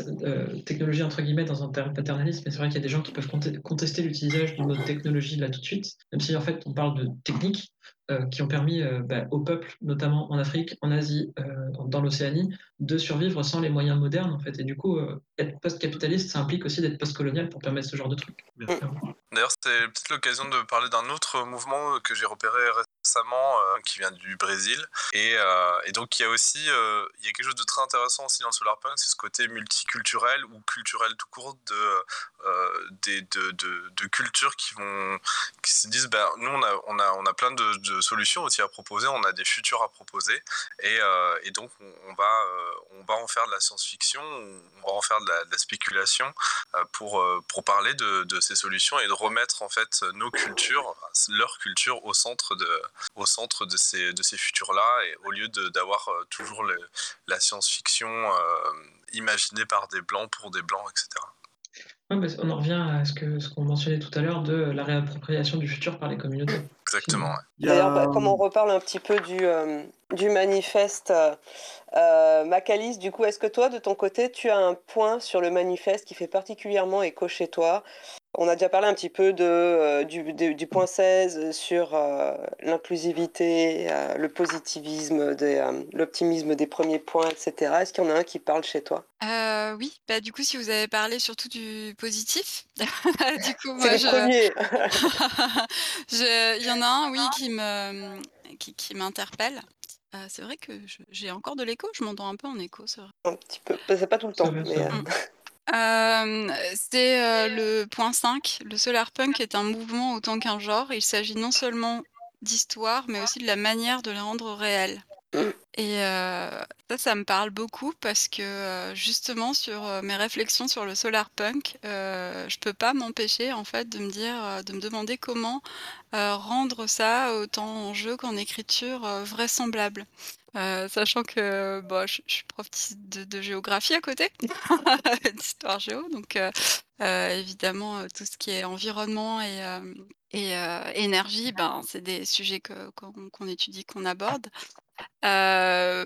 technologie entre guillemets dans un terme paternaliste, mais c'est vrai qu'il y a des gens qui peuvent contester l'utilisation de notre technologie là tout de suite, même si en fait on parle de techniques qui ont permis aux peuples, notamment en Afrique, en Asie, dans l'Océanie, de survivre sans les moyens modernes en fait. Et du coup, être post-capitaliste, ça implique aussi d'être post-colonial pour permettre ce genre de trucs. D'ailleurs, c'est peut-être l'occasion de parler d'un autre mouvement que j'ai repéré récemment, qui vient du Brésil, et donc il y a aussi il y a quelque chose de très intéressant aussi dans le Solarpunk, c'est ce côté multiculturel ou culturel tout court de cultures qui se disent nous on a plein de solutions aussi à proposer, on a des futurs à proposer, et donc on va en faire de la science-fiction, on va en faire de la spéculation pour parler de ces solutions et de remettre en fait leur culture au centre de ces futurs-là, et au lieu d'avoir toujours la science-fiction imaginée par des Blancs pour des Blancs, etc. Ouais, on en revient à ce qu'on mentionnait tout à l'heure de la réappropriation du futur par les communautés. Exactement. Ouais. D'ailleurs, comme on reparle un petit peu du manifeste Macalice, du coup, est-ce que toi, de ton côté, tu as un point sur le manifeste qui fait particulièrement écho chez toi? On a déjà parlé un petit peu du point 16 sur l'inclusivité, le positivisme, l'optimisme des premiers points, etc. Est-ce qu'il y en a un qui parle chez toi? Oui, bah, du coup, si vous avez parlé surtout du positif, du coup, moi, il y en a un, oui, qui m'interpelle. C'est vrai que j'ai encore de l'écho, je m'entends un peu en écho. C'est vrai. Un petit peu, c'est pas tout le temps. C'est le point 5. Le solarpunk est un mouvement autant qu'un genre. Il s'agit non seulement d'histoire, mais aussi de la manière de la rendre réelle. Et ça me parle beaucoup parce que justement sur mes réflexions sur le solarpunk, je peux pas m'empêcher en fait de me demander comment rendre ça autant en jeu qu'en écriture vraisemblable. Sachant que je suis prof de géographie à côté, d'histoire géo, donc évidemment tout ce qui est environnement et énergie, c'est des sujets qu'on étudie, qu'on aborde.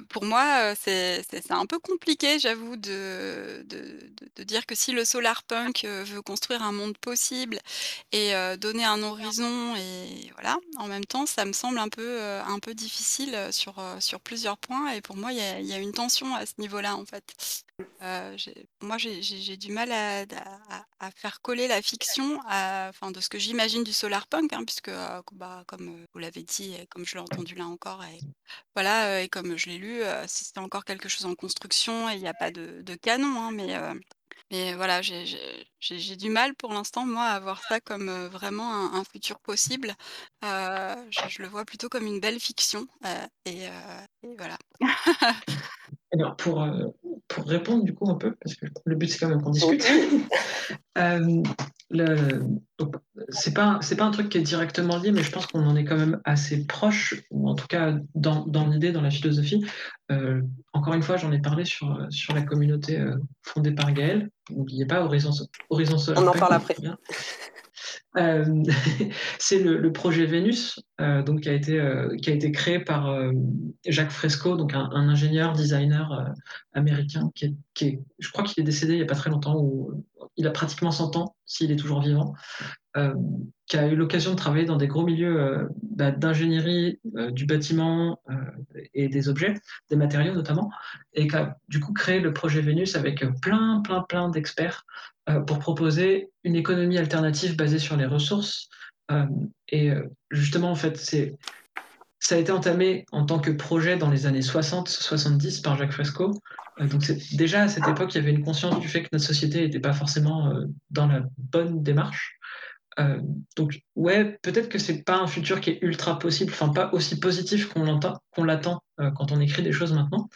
Pour moi, c'est un peu compliqué, j'avoue, de dire que si le solarpunk veut construire un monde possible et donner un horizon, et voilà, en même temps, ça me semble un peu difficile sur plusieurs points. Et pour moi, il y a une tension à ce niveau-là, en fait. J'ai du mal à faire coller la fiction de ce que j'imagine du solarpunk, hein, puisque comme vous l'avez dit, et comme je l'ai entendu là encore, et comme je l'ai lu, c'était encore quelque chose en construction et il n'y a pas de canon, hein, mais voilà, j'ai du mal pour l'instant, moi, à voir ça comme vraiment un futur possible. Je le vois plutôt comme une belle fiction et voilà. Alors, pour répondre du coup un peu, parce que le but c'est quand même qu'on discute, c'est pas un truc qui est directement lié, mais je pense qu'on en est quand même assez proche, ou en tout cas dans l'idée, dans la philosophie. Encore une fois, j'en ai parlé sur la communauté fondée par Gaël. N'oubliez pas, Horizon Solarpunk. On en parle après. C'est le projet Vénus, donc qui a été créé par Jacques Fresco, donc un ingénieur designer américain qui est, je crois qu'il est décédé il n'y a pas très longtemps, ou il a pratiquement 100 ans s'il est toujours vivant, qui a eu l'occasion de travailler dans des gros milieux d'ingénierie, du bâtiment et des objets, des matériaux notamment, et qui a du coup créé le projet Vénus avec plein d'experts pour proposer une économie alternative basée sur les ressources. Et justement, en fait, ça a été entamé en tant que projet dans les années 60-70 par Jacques Fresco. Donc déjà, à cette époque, il y avait une conscience du fait que notre société n'était pas forcément dans la bonne démarche. Donc, ouais, peut-être que c'est pas un futur qui est ultra possible, enfin pas aussi positif qu'on l'attend quand on écrit des choses maintenant.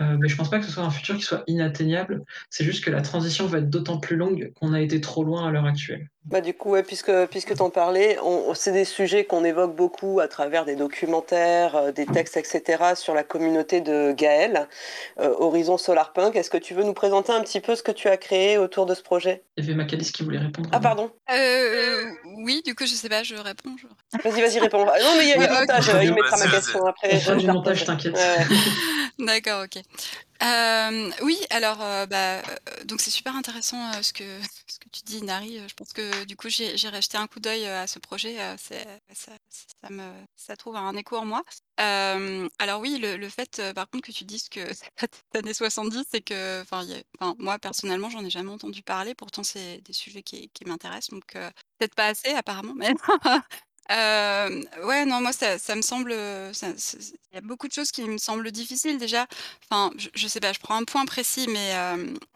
Mais je pense pas que ce soit un futur qui soit inatteignable. C'est juste que la transition va être d'autant plus longue qu'on a été trop loin à l'heure actuelle. Du coup, ouais, puisque t'en parlais, c'est des sujets qu'on évoque beaucoup à travers des documentaires, des textes, etc. sur la communauté de Gaël, Horizon Solarpunk. Est-ce que tu veux nous présenter un petit peu ce que tu as créé autour de ce projet? Il y avait Macalice qui voulait répondre. Ah, pardon. Oui, du coup, je sais pas, je réponds. Vas-y, réponds. Non, mais il y a le montage, il mettra ma question après. Il y a du montage, t'inquiète. D'accord, ok. Oui, alors donc c'est super intéressant ce que tu dis, Inari. Je pense que du coup j'ai rejeté un coup d'œil à ce projet. Ça trouve un écho en moi. Alors oui, le fait par contre que tu dises que ça date des années 70, c'est que moi personnellement j'en ai jamais entendu parler. Pourtant c'est des sujets qui m'intéressent, donc peut-être pas assez apparemment, mais. Ouais, non, moi ça me semble, il y a beaucoup de choses qui me semblent difficiles déjà. Enfin, je sais pas, je prends un point précis, mais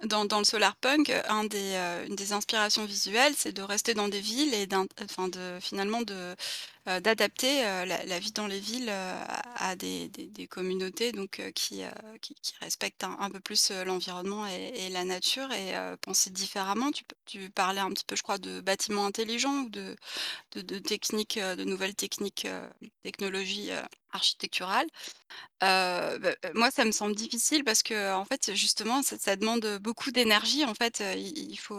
dans le solarpunk, une des inspirations visuelles, c'est de rester dans des villes et d'adapter la vie dans les villes à des communautés donc qui respectent un peu plus l'environnement et la nature et penser différemment. Tu parlais un petit peu, je crois, de bâtiments intelligents ou de nouvelles technologies architecturale. Moi, ça me semble difficile parce que, en fait, justement, ça demande beaucoup d'énergie. En fait, il faut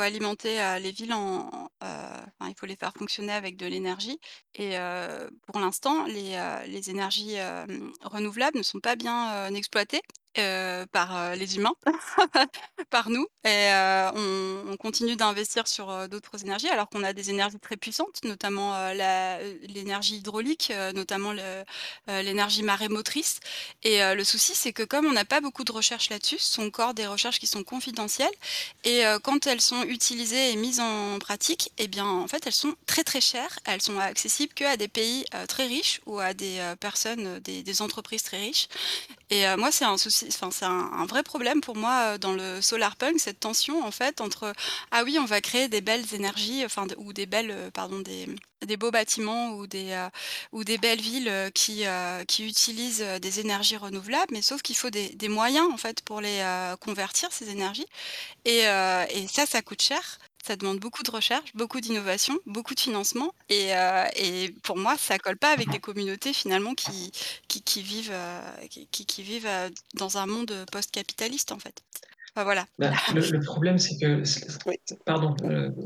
alimenter les villes il faut les faire fonctionner avec de l'énergie. Et pour l'instant, les énergies renouvelables ne sont pas bien exploitées. Par les humains, par nous, et on continue d'investir sur d'autres énergies, alors qu'on a des énergies très puissantes, notamment l'énergie hydraulique, notamment l'énergie marémotrice. Et le souci, c'est que comme on n'a pas beaucoup de recherches là-dessus, ce sont encore des recherches qui sont confidentielles, et quand elles sont utilisées et mises en pratique, eh bien, en fait, elles sont très très chères, elles sont accessibles qu'à des pays très riches ou à des personnes, des entreprises très riches. Et moi, c'est un souci. Enfin, c'est un vrai problème pour moi dans le solarpunk, cette tension en fait entre ah oui, on va créer des belles énergies, enfin ou des belles, pardon, des beaux bâtiments ou des belles villes qui utilisent des énergies renouvelables, mais sauf qu'il faut des moyens en fait pour les convertir ces énergies et ça coûte cher. Ça demande beaucoup de recherche, beaucoup d'innovation, beaucoup de financement. Et pour moi, ça ne colle pas avec des communautés finalement qui vivent dans un monde post-capitaliste, en fait. Enfin, voilà. Le problème, c'est que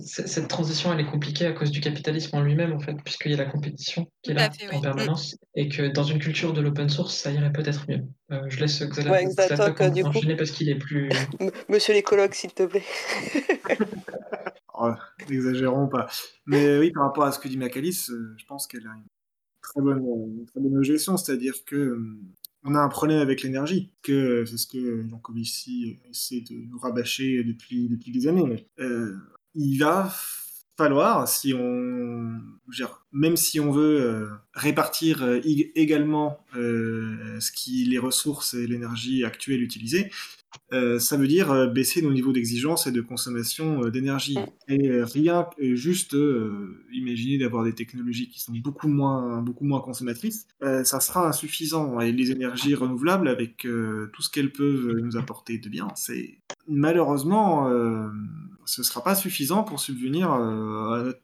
cette transition, elle est compliquée à cause du capitalisme en lui-même, en fait, puisqu'il y a la compétition qui est là en permanence, et que dans une culture de l'open source, ça irait peut-être mieux. Je laisse Xalatok enchaîner parce qu'il est plus... Monsieur l'écologue, s'il te plaît. N'exagérons pas. Mais oui, par rapport à ce que dit Macalice, je pense qu'elle a une très bonne objection, c'est-à-dire que on a un problème avec l'énergie, que c'est ce que Jean-Covici essaie de nous rabâcher depuis des années. Il va falloir, même si on veut répartir également les ressources et l'énergie actuelle utilisées, ça veut dire baisser nos niveaux d'exigence et de consommation d'énergie. Et imaginer d'avoir des technologies qui sont beaucoup moins consommatrices, ça sera insuffisant. Et les énergies renouvelables, avec tout ce qu'elles peuvent nous apporter de bien, malheureusement, ce ne sera pas suffisant pour subvenir à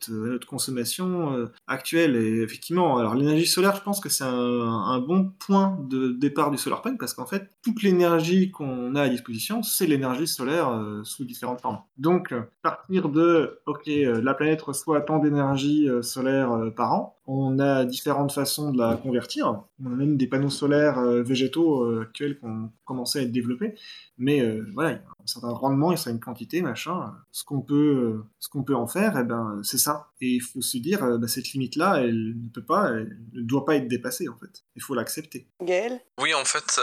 notre consommation actuelle. Et effectivement, alors l'énergie solaire, je pense que c'est un bon point de départ du solarpunk, parce qu'en fait, toute l'énergie qu'on a à disposition, c'est l'énergie solaire sous différentes formes. Donc, partir de la planète reçoit tant d'énergie solaire par an, on a différentes façons de la convertir. On a même des panneaux solaires végétaux actuels qui ont commencé à être développés. Mais voilà, il y a un certain rendement, il y a une quantité, machin. Ce qu'on peut en faire, eh ben, c'est ça. Et il faut se dire, cette limite-là, elle ne doit pas être dépassée, en fait. Il faut l'accepter. Gaël ? Oui, en fait,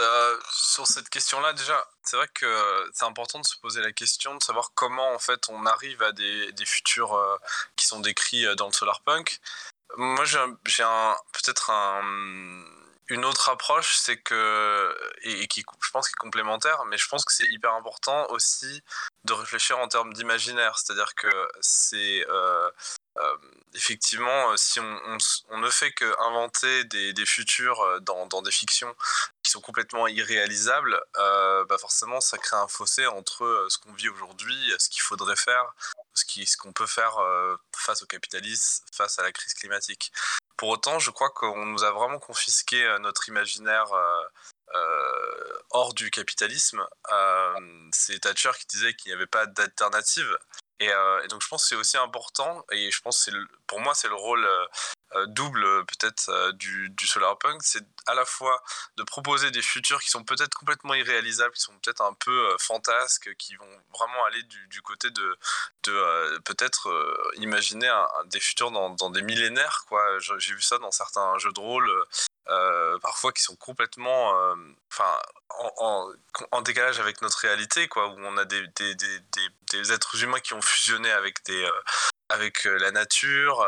sur cette question-là, déjà, c'est vrai que c'est important de se poser la question de savoir comment, en fait, on arrive à des futurs qui sont décrits dans le solarpunk. Moi, j'ai une autre approche, c'est que, et qui je pense qui est complémentaire, mais je pense que c'est hyper important aussi de réfléchir en termes d'imaginaire, c'est-à-dire que c'est effectivement, si on ne fait qu'inventer des futurs dans des fictions qui sont complètement irréalisables, forcément ça crée un fossé entre ce qu'on vit aujourd'hui, ce qu'il faudrait faire, ce qu'on peut faire face au capitalisme, face à la crise climatique. Pour autant, je crois qu'on nous a vraiment confisqué notre imaginaire hors du capitalisme. C'est Thatcher qui disait qu'il n'y avait pas d'alternative. Et donc je pense que c'est aussi important, et je pense que pour moi c'est le rôle double peut-être du solarpunk, c'est à la fois de proposer des futurs qui sont peut-être complètement irréalisables, qui sont peut-être un peu fantasques, qui vont vraiment aller du côté de peut-être imaginer des futurs dans des millénaires, quoi. J'ai vu ça dans certains jeux de rôle. Parfois qui sont complètement en décalage avec notre réalité, quoi, où on a des êtres humains qui ont fusionné avec avec la nature,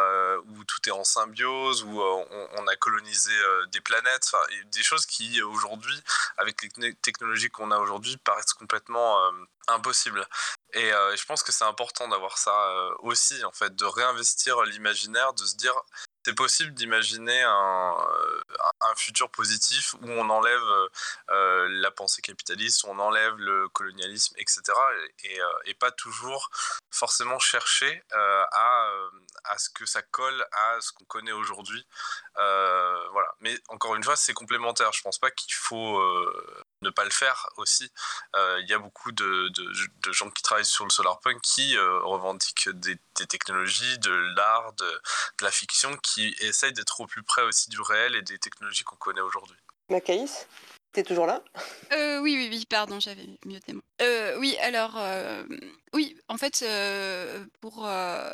où tout est en symbiose, où on a colonisé des planètes, des choses qui aujourd'hui, avec les technologies qu'on a aujourd'hui, paraissent complètement impossibles. Et je pense que c'est important d'avoir ça aussi, en fait, de réinvestir l'imaginaire, de se dire c'est possible d'imaginer un futur positif où on enlève la pensée capitaliste, où on enlève le colonialisme, etc. Et pas toujours forcément chercher à ce que ça colle à ce qu'on connaît aujourd'hui. Voilà. Mais encore une fois, c'est complémentaire. Je pense pas qu'il faut ne pas le faire aussi. Il y a beaucoup de gens qui travaillent sur le solarpunk qui revendiquent des technologies, de l'art, de la fiction, qui essayent d'être au plus près aussi du réel et des technologies qu'on connaît aujourd'hui. Macalice, t'es toujours là ? Oui, pardon, j'avais muté moi.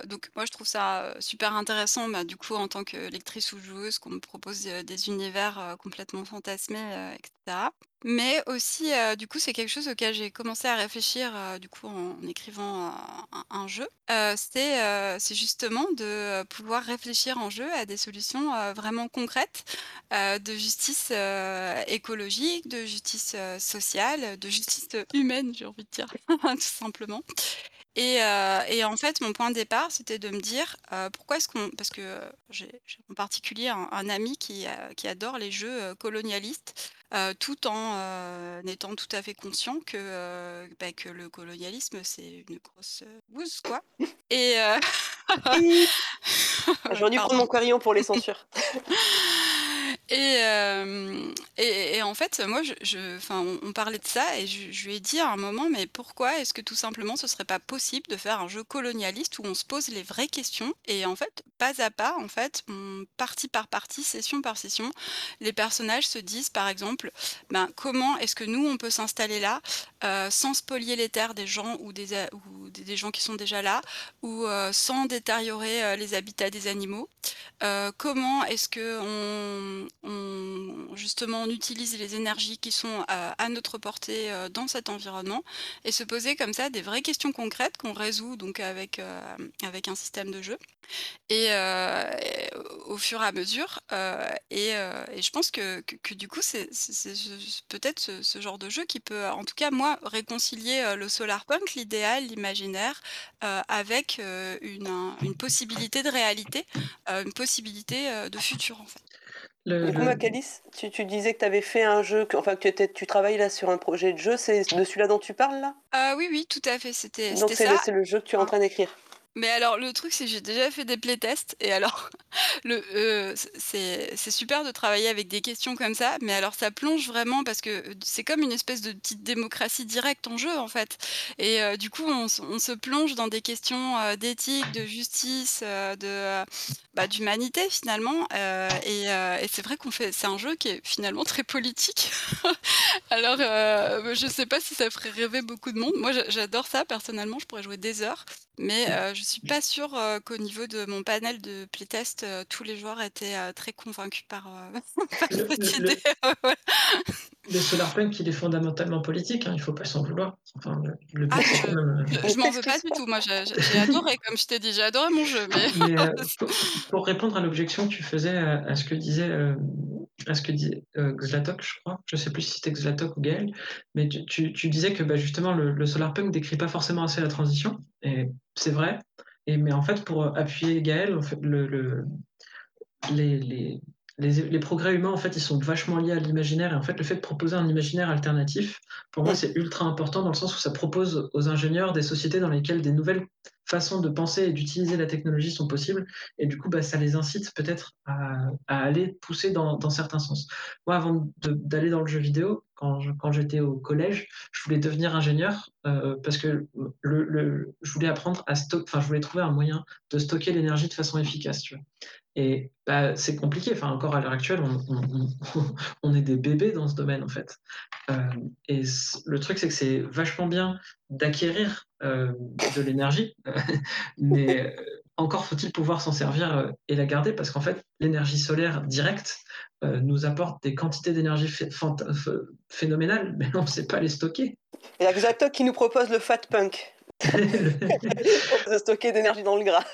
Donc moi je trouve ça super intéressant, du coup en tant que lectrice ou joueuse, qu'on me propose des univers complètement fantasmés, etc. Mais aussi, du coup, c'est quelque chose auquel j'ai commencé à réfléchir, en écrivant un jeu. C'est justement de pouvoir réfléchir en jeu à des solutions vraiment concrètes de justice écologique, de justice sociale, de justice humaine, j'ai envie de dire, tout simplement. Et en fait, mon point de départ, c'était de me dire pourquoi est-ce qu'on... Parce que j'ai en particulier un ami qui adore les jeux colonialistes, tout en étant tout à fait conscient que le colonialisme, c'est une grosse bouse, quoi. J'aurais dû prendre mon carillon pour les censures. Et en fait, moi, on parlait de ça et je lui ai dit à un moment, mais pourquoi est-ce que tout simplement ce serait pas possible de faire un jeu colonialiste où on se pose les vraies questions et en fait, pas à pas, en fait, partie par partie, session par session, les personnages se disent par exemple, comment est-ce que nous on peut s'installer là sans spolier les terres des gens ou des gens qui sont déjà là ou sans détériorer les habitats des animaux. Comment est-ce que on utilise les énergies qui sont à notre portée dans cet environnement et se poser comme ça des vraies questions concrètes qu'on résout donc avec un système de jeu et au fur et à mesure et je pense que du coup c'est peut-être ce genre de jeu qui peut en tout cas moi réconcilier le solarpunk, l'idéal, l'imaginaire avec une possibilité de réalité, une possibilité de futur en fait. Du coup, Macalice, tu disais que tu avais fait un jeu, tu travailles là sur un projet de jeu, c'est de celui-là dont tu parles là ? Oui, tout à fait, c'était ça. Donc c'est le jeu que tu es en train d'écrire ? Mais alors le truc c'est que j'ai déjà fait des playtests et alors c'est super de travailler avec des questions comme ça, mais alors ça plonge vraiment parce que c'est comme une espèce de petite démocratie directe en jeu en fait et du coup on se plonge dans des questions d'éthique, de justice, d'humanité finalement et c'est vrai c'est un jeu qui est finalement très politique. Alors je sais pas si ça ferait rêver beaucoup de monde, moi j'adore ça personnellement, je pourrais jouer des heures. Mais je ne suis pas sûre qu'au niveau de mon panel de playtest, tous les joueurs étaient très convaincus par cette idée. Le solarpunk, il est fondamentalement politique, hein, il ne faut pas s'en vouloir. Enfin, je m'en veux pas du tout, moi j'ai adoré, comme je t'ai dit, j'ai adoré mon jeu. Mais pour répondre à l'objection que tu faisais à ce que disait... à ce que dit Xlatok, je crois. Je ne sais plus si c'était Xlatok ou Gaël, mais tu disais que justement le solarpunk ne décrit pas forcément assez la transition, et c'est vrai. Mais en fait, pour appuyer Gaël, en fait, les progrès humains, en fait, ils sont vachement liés à l'imaginaire, et en fait, le fait de proposer un imaginaire alternatif, pour moi, c'est ultra important dans le sens où ça propose aux ingénieurs des sociétés dans lesquelles des nouvelles façons de penser et d'utiliser la technologie sont possibles, et du coup, ça les incite peut-être à aller pousser dans certains sens. Moi, avant d'aller dans le jeu vidéo, quand j'étais au collège, je voulais devenir ingénieur parce que je voulais apprendre à stocker, enfin, je voulais trouver un moyen de stocker l'énergie de façon efficace, tu vois. Et c'est compliqué, enfin, encore à l'heure actuelle, on est des bébés dans ce domaine, en fait. Et le truc, c'est que c'est vachement bien d'acquérir de l'énergie, mais encore faut-il pouvoir s'en servir et la garder, parce qu'en fait, l'énergie solaire directe nous apporte des quantités d'énergie phénoménales, mais on ne sait pas les stocker. Il y a Xatok qui nous propose le fat punk, pour se stocker d'énergie dans le gras.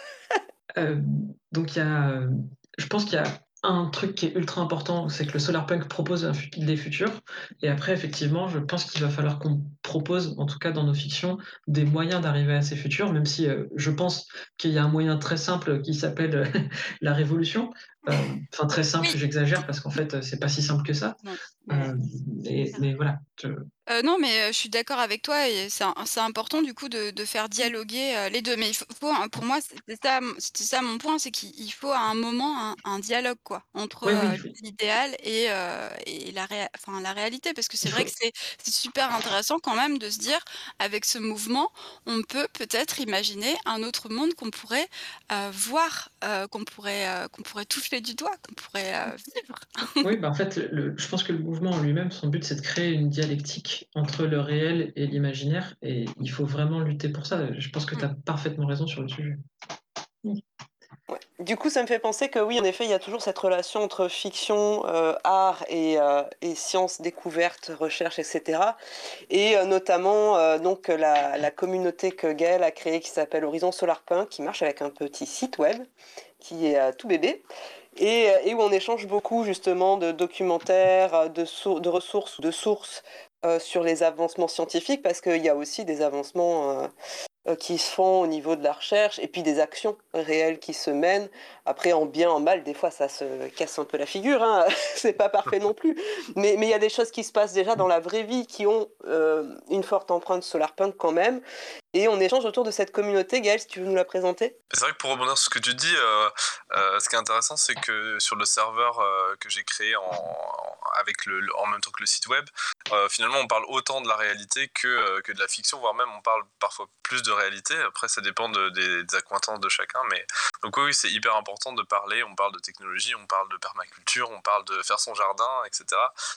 Donc je pense qu'il y a un truc qui est ultra important, c'est que le solarpunk propose des futurs, et après effectivement je pense qu'il va falloir qu'on propose, en tout cas dans nos fictions, des moyens d'arriver à ces futurs, même si je pense qu'il y a un moyen très simple qui s'appelle la révolution, enfin très simple, j'exagère parce qu'en fait c'est pas si simple que ça, Mais voilà. Non, mais je suis d'accord avec toi. Et c'est important du coup de faire dialoguer les deux. Mais il faut pour moi, c'était ça mon point, c'est qu'il faut à un moment un dialogue quoi entre l'idéal et la réalité, parce que c'est vrai que c'est super intéressant quand même de se dire avec ce mouvement, on peut peut-être imaginer un autre monde qu'on pourrait voir, qu'on pourrait toucher du doigt, qu'on pourrait vivre. Oui, en fait, je pense que le mouvement en lui-même, son but, c'est de créer une dialectique entre le réel et l'imaginaire, et il faut vraiment lutter pour ça. Je pense que tu as parfaitement raison sur le sujet. Ouais. Du coup, ça me fait penser que oui, en effet, il y a toujours cette relation entre fiction, art et sciences découvertes, recherche, etc. Et notamment donc la communauté que Gaël a créée qui s'appelle Horizon Solarpunk, qui marche avec un petit site web qui est tout bébé. Et où on échange beaucoup justement de documentaires, de ressources, de sources sur les avancements scientifiques, parce qu'il y a aussi des avancements qui se font au niveau de la recherche, et puis des actions réelles qui se mènent. Après, en bien, en mal, des fois ça se casse un peu la figure, hein. C'est pas parfait non plus, mais il y a des choses qui se passent déjà dans la vraie vie, qui ont une forte empreinte solarpunk quand même. Et on échange autour de cette communauté. Gaël, si tu veux nous la présenter. C'est vrai que pour rebondir sur ce que tu dis, ce qui est intéressant, c'est que sur le serveur que j'ai créé en même temps que le site web, finalement, on parle autant de la réalité que de la fiction, voire même on parle parfois plus de réalité. Après, ça dépend des accointances de chacun. Mais... Donc oui, c'est hyper important de parler. On parle de technologie, on parle de permaculture, on parle de faire son jardin, etc.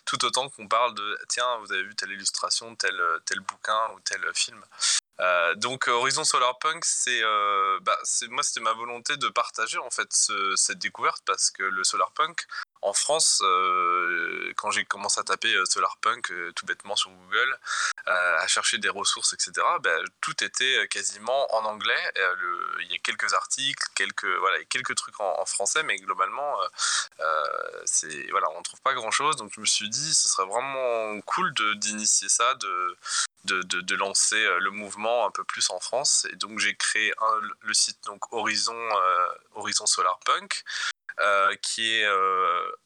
Tout autant qu'on parle de « Tiens, vous avez vu telle illustration, tel bouquin ou tel film ». Donc Horizon Solarpunk, c'était ma volonté de partager en fait cette découverte, parce que le Solarpunk en France, quand j'ai commencé à taper Solarpunk tout bêtement sur Google, à chercher des ressources, etc., tout était quasiment en anglais. Il y a quelques articles, quelques trucs en français, mais globalement, on ne trouve pas grand-chose. Donc je me suis dit, ce serait vraiment cool d'initier ça, de lancer le mouvement un peu plus en France. Et donc j'ai créé le site donc Horizon Solarpunk, qui est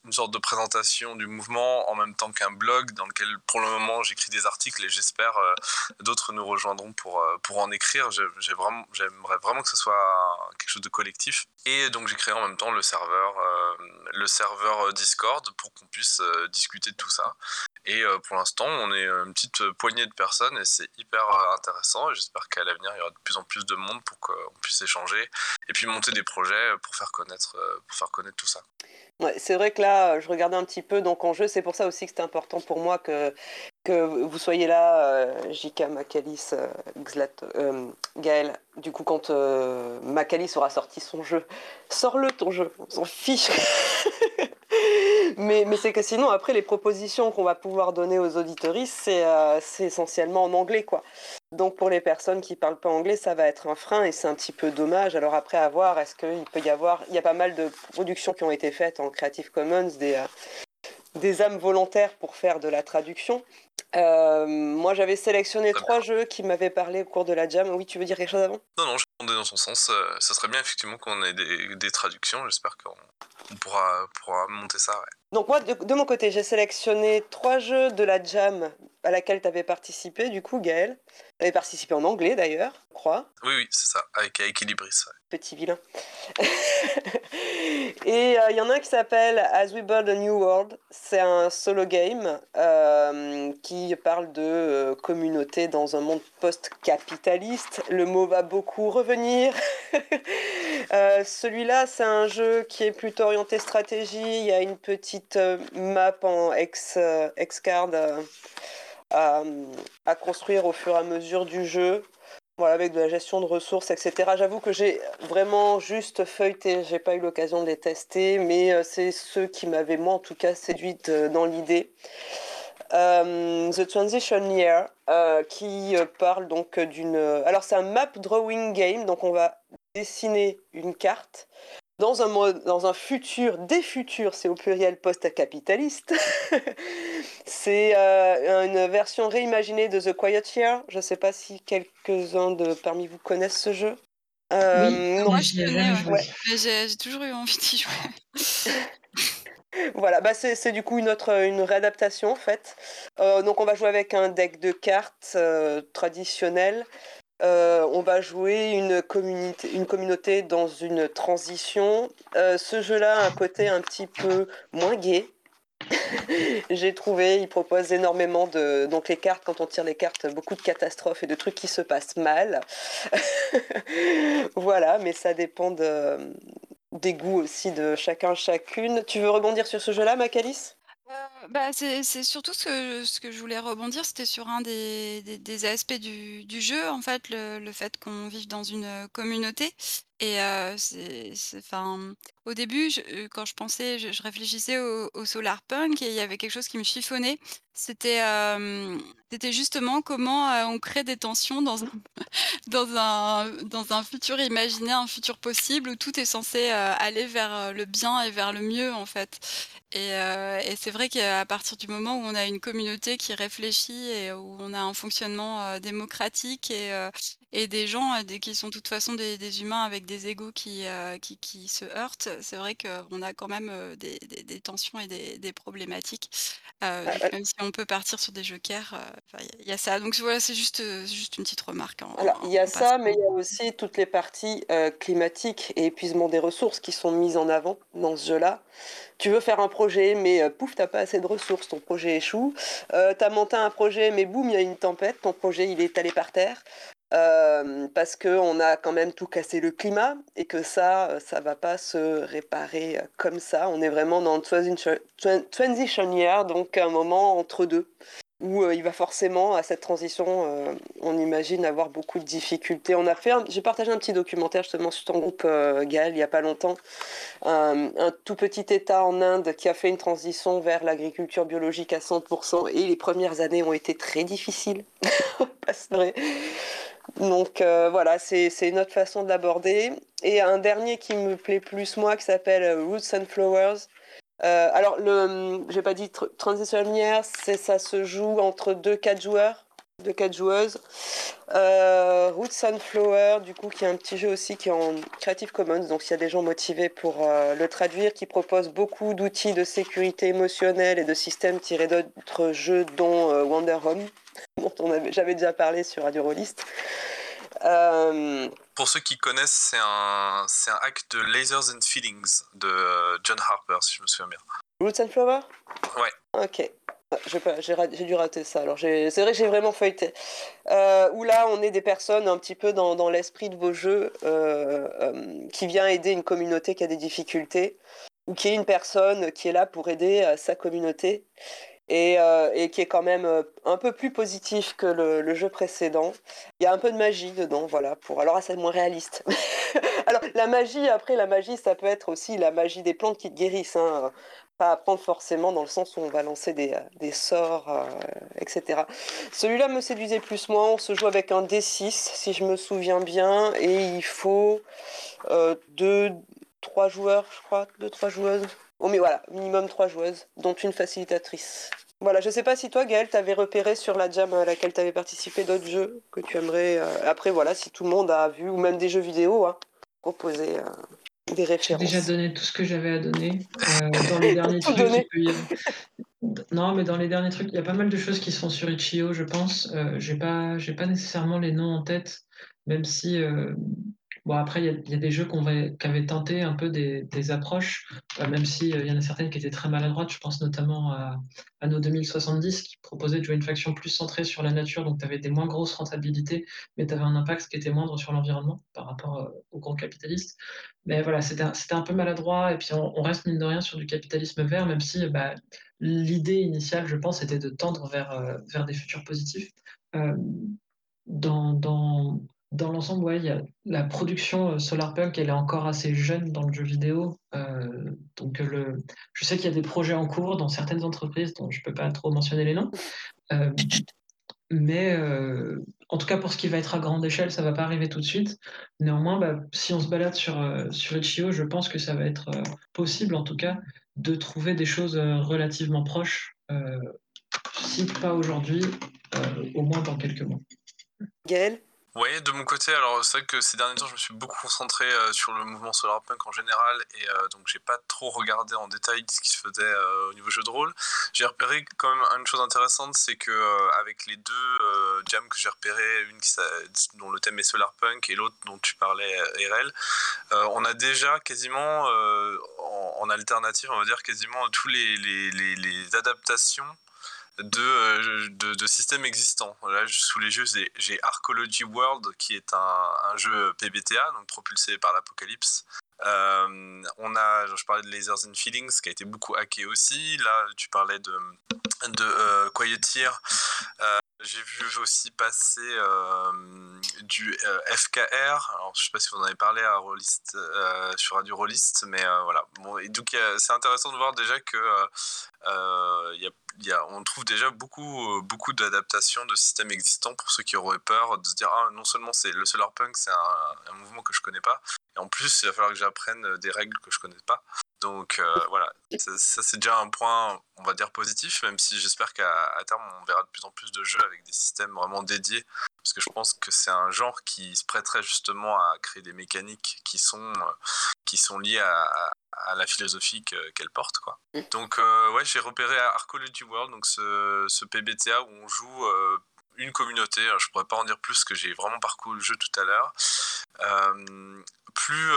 une sorte de présentation du mouvement en même temps qu'un blog dans lequel pour le moment j'écris des articles, et j'espère d'autres nous rejoindront pour en écrire. J'aimerais vraiment que ce soit quelque chose de collectif. Et donc j'ai créé en même temps le serveur Discord pour qu'on puisse discuter de tout ça. Et pour l'instant, on est une petite poignée de personnes et c'est hyper intéressant. Et j'espère qu'à l'avenir, il y aura de plus en plus de monde pour qu'on puisse échanger et puis monter des projets pour faire connaître tout ça. Ouais, c'est vrai que là, je regardais un petit peu donc en jeu. C'est pour ça aussi que c'était important pour moi que vous soyez là, J.K., Macalice, Xlat, Gaël. Du coup, quand Macalice aura sorti son jeu, sors-le ton jeu, on s'en fiche. Mais c'est que sinon, après, les propositions qu'on va pouvoir donner aux auditoristes, c'est essentiellement en anglais, quoi. Donc, pour les personnes qui ne parlent pas anglais, ça va être un frein et c'est un petit peu dommage. Alors après, à voir, est-ce qu'il peut y avoir... Il y a pas mal de productions qui ont été faites en Creative Commons, des âmes volontaires pour faire de la traduction. Moi, j'avais sélectionné trois jeux qui m'avaient parlé au cours de la jam. Oui, tu veux dire quelque chose avant ? Non, je vais demander dans son sens. Ça serait bien, effectivement, qu'on ait des traductions. J'espère qu'on pourra monter ça, ouais. Donc moi, de mon côté, j'ai sélectionné trois jeux de la jam à laquelle tu avais participé, du coup, Gaël. Tu avais participé en anglais, d'ailleurs, je crois. Oui, c'est ça, avec Aequilibris. Ouais. Petit vilain. Et il y en a un qui s'appelle « As we build a new world ». C'est un solo game qui parle de communauté dans un monde post-capitaliste. Le mot va beaucoup revenir. Celui-là, c'est un jeu qui est plutôt orienté stratégie. Il y a une petite map en X-Card à construire au fur et à mesure du jeu. Voilà, avec de la gestion de ressources, etc. J'avoue que j'ai vraiment juste feuilleté, j'ai pas eu l'occasion de les tester, mais c'est ceux qui m'avaient, moi en tout cas, séduite dans l'idée. The Transition Year, qui parle donc d'une... Alors c'est un map drawing game, donc on va dessiner une carte dans un futur, des futurs, c'est au pluriel post-capitaliste. C'est une version réimaginée de The Quiet Year. Je ne sais pas si quelques-uns parmi vous connaissent ce jeu. Oui, moi je connais, ouais. J'ai toujours eu envie d'y jouer. Voilà, bah c'est du coup une réadaptation en fait. Donc on va jouer avec un deck de cartes traditionnel. On va jouer une communauté dans une transition. Ce jeu-là a un côté un petit peu moins gai. J'ai trouvé, il propose énormément de... Donc les cartes, quand on tire les cartes, beaucoup de catastrophes et de trucs qui se passent mal. Voilà, mais ça dépend des goûts aussi de chacun, chacune. Tu veux rebondir sur ce jeu-là, Macalice ? C'est surtout ce que je voulais rebondir, c'était sur un des aspects du jeu, en fait, le fait qu'on vive dans une communauté. Et au début, quand je pensais, je réfléchissais au Solarpunk et il y avait quelque chose qui me chiffonnait. C'était justement comment on crée des tensions dans un futur imaginaire, un futur possible où tout est censé aller vers le bien et vers le mieux, en fait. Et c'est vrai qu'à partir du moment où on a une communauté qui réfléchit et où on a un fonctionnement démocratique et des gens qui sont de toute façon des humains avec des égos qui se heurtent, c'est vrai qu'on a quand même des tensions et des problématiques. Même si on peut partir sur des jokers, il y a ça. Donc voilà, c'est juste une petite remarque. Il y a ça, mais il y a aussi toutes les parties climatiques et épuisement des ressources qui sont mises en avant dans ce jeu-là. Tu veux faire un projet, mais pouf, t'as pas assez de ressources, ton projet échoue. T'as monté un projet, mais boum, il y a une tempête, ton projet il est allé par terre. Parce qu'on a quand même tout cassé le climat et que ça va pas se réparer comme ça. On est vraiment dans le transition year, donc un moment entre deux où il va forcément, à cette transition, on imagine avoir beaucoup de difficultés. J'ai partagé un petit documentaire justement sur ton groupe, Gaël, il y a pas longtemps, un tout petit état en Inde qui a fait une transition vers l'agriculture biologique à 100% et les premières années ont été très difficiles. C'est vrai. Donc voilà, c'est une autre façon de l'aborder. Et un dernier qui me plaît plus, moi, qui s'appelle Roots and Flowers. Alors, j'ai pas dit Transition Year, ça se joue entre 2-4 joueurs, 2-4 joueuses. Roots and Flowers, du coup, qui est un petit jeu aussi qui est en Creative Commons. Donc, s'il y a des gens motivés pour le traduire, qui propose beaucoup d'outils de sécurité émotionnelle et de systèmes tirés d'autres jeux, dont Wonder Home. J'avais déjà parlé sur Radio Rollist. Pour ceux qui connaissent, c'est un hack de Lasers and Feelings de John Harper, si je me souviens bien. Roots and Flowers ? Ouais. Ok. J'ai dû rater ça. Alors c'est vrai que j'ai vraiment feuilleté. Où là, on est des personnes un petit peu dans l'esprit de vos jeux qui vient aider une communauté qui a des difficultés ou qui est une personne qui est là pour aider sa communauté. Et qui est quand même un peu plus positif que le jeu précédent. Il y a un peu de magie dedans, voilà. Alors, c'est moins réaliste. Alors, la magie, ça peut être aussi la magie des plantes qui te guérissent, hein. Pas à prendre forcément dans le sens où on va lancer des sorts, etc. Celui-là me séduisait plus, moi. On se joue avec un D6, si je me souviens bien, et il faut 2-3 joueurs, je crois, 2-3 joueuses. Oh mais voilà, minimum 3 joueuses, dont une facilitatrice. Voilà, je sais pas si toi, Gaël, t'avais repéré sur la jam à laquelle t'avais participé d'autres jeux que tu aimerais... Après, voilà, si tout le monde a vu, ou même des jeux vidéo, hein, proposer des références. J'ai déjà donné tout ce que j'avais à donner. Dans les derniers trucs, non, mais dans les derniers trucs, il y a pas mal de choses qui sont sur Itch.io, je pense. J'ai pas nécessairement les noms en tête, même si... Bon, après, il y a des jeux qui avaient tenté un peu des approches, même s'il y en a certaines qui étaient très maladroites. Je pense notamment à nos 2070 qui proposaient de jouer une faction plus centrée sur la nature. Donc, tu avais des moins grosses rentabilités, mais tu avais un impact qui était moindre sur l'environnement par rapport aux gros capitalistes. Mais voilà, c'était un peu maladroit. Et puis, on reste, mine de rien, sur du capitalisme vert, même si l'idée initiale, je pense, était de tendre vers des futurs positifs. Dans l'ensemble, ouais, y a la production Solarpunk, elle est encore assez jeune dans le jeu vidéo. Donc je sais qu'il y a des projets en cours dans certaines entreprises dont je ne peux pas trop mentionner les noms. Mais en tout cas, pour ce qui va être à grande échelle, ça ne va pas arriver tout de suite. Néanmoins, si on se balade sur Itch.io, je pense que ça va être possible, en tout cas, de trouver des choses relativement proches, si pas aujourd'hui, au moins dans quelques mois. Gaël ? Oui, de mon côté, alors c'est vrai que ces derniers temps, je me suis beaucoup concentré sur le mouvement Solarpunk en général, et donc j'ai pas trop regardé en détail ce qui se faisait au niveau jeu de rôle. J'ai repéré quand même une chose intéressante, c'est que avec les deux jams que j'ai repérées, une dont le thème est Solarpunk et l'autre dont tu parlais, RL, on a déjà quasiment en alternative, on va dire quasiment tous les adaptations de systèmes existants. Là, sous les yeux, j'ai Arcology World, qui est un jeu PBTA, donc propulsé par l'Apocalypse. On a, je parlais de Lasers and Feelings, qui a été beaucoup hacké aussi. Là, tu parlais de Quieteer. J'ai vu aussi passer du FKR. Alors, je ne sais pas si vous en avez parlé à Rollist, sur Radio Rollist, mais voilà. Bon, et donc, c'est intéressant de voir déjà que on trouve déjà beaucoup d'adaptations de systèmes existants pour ceux qui auraient peur de se dire non seulement c'est le Solarpunk, c'est un mouvement que je ne connais pas, et en plus, il va falloir que j'apprenne des règles que je ne connais pas. Donc voilà, ça c'est déjà un point, on va dire, positif, même si j'espère qu'à terme on verra de plus en plus de jeux avec des systèmes vraiment dédiés, parce que je pense que c'est un genre qui se prêterait justement à créer des mécaniques qui sont liées à la philosophie qu'elle porte, quoi. Donc ouais, j'ai repéré à Arcology World, donc ce PBTA où on joue une communauté, je pourrais pas en dire plus parce que j'ai vraiment parcouru le jeu tout à l'heure. Plus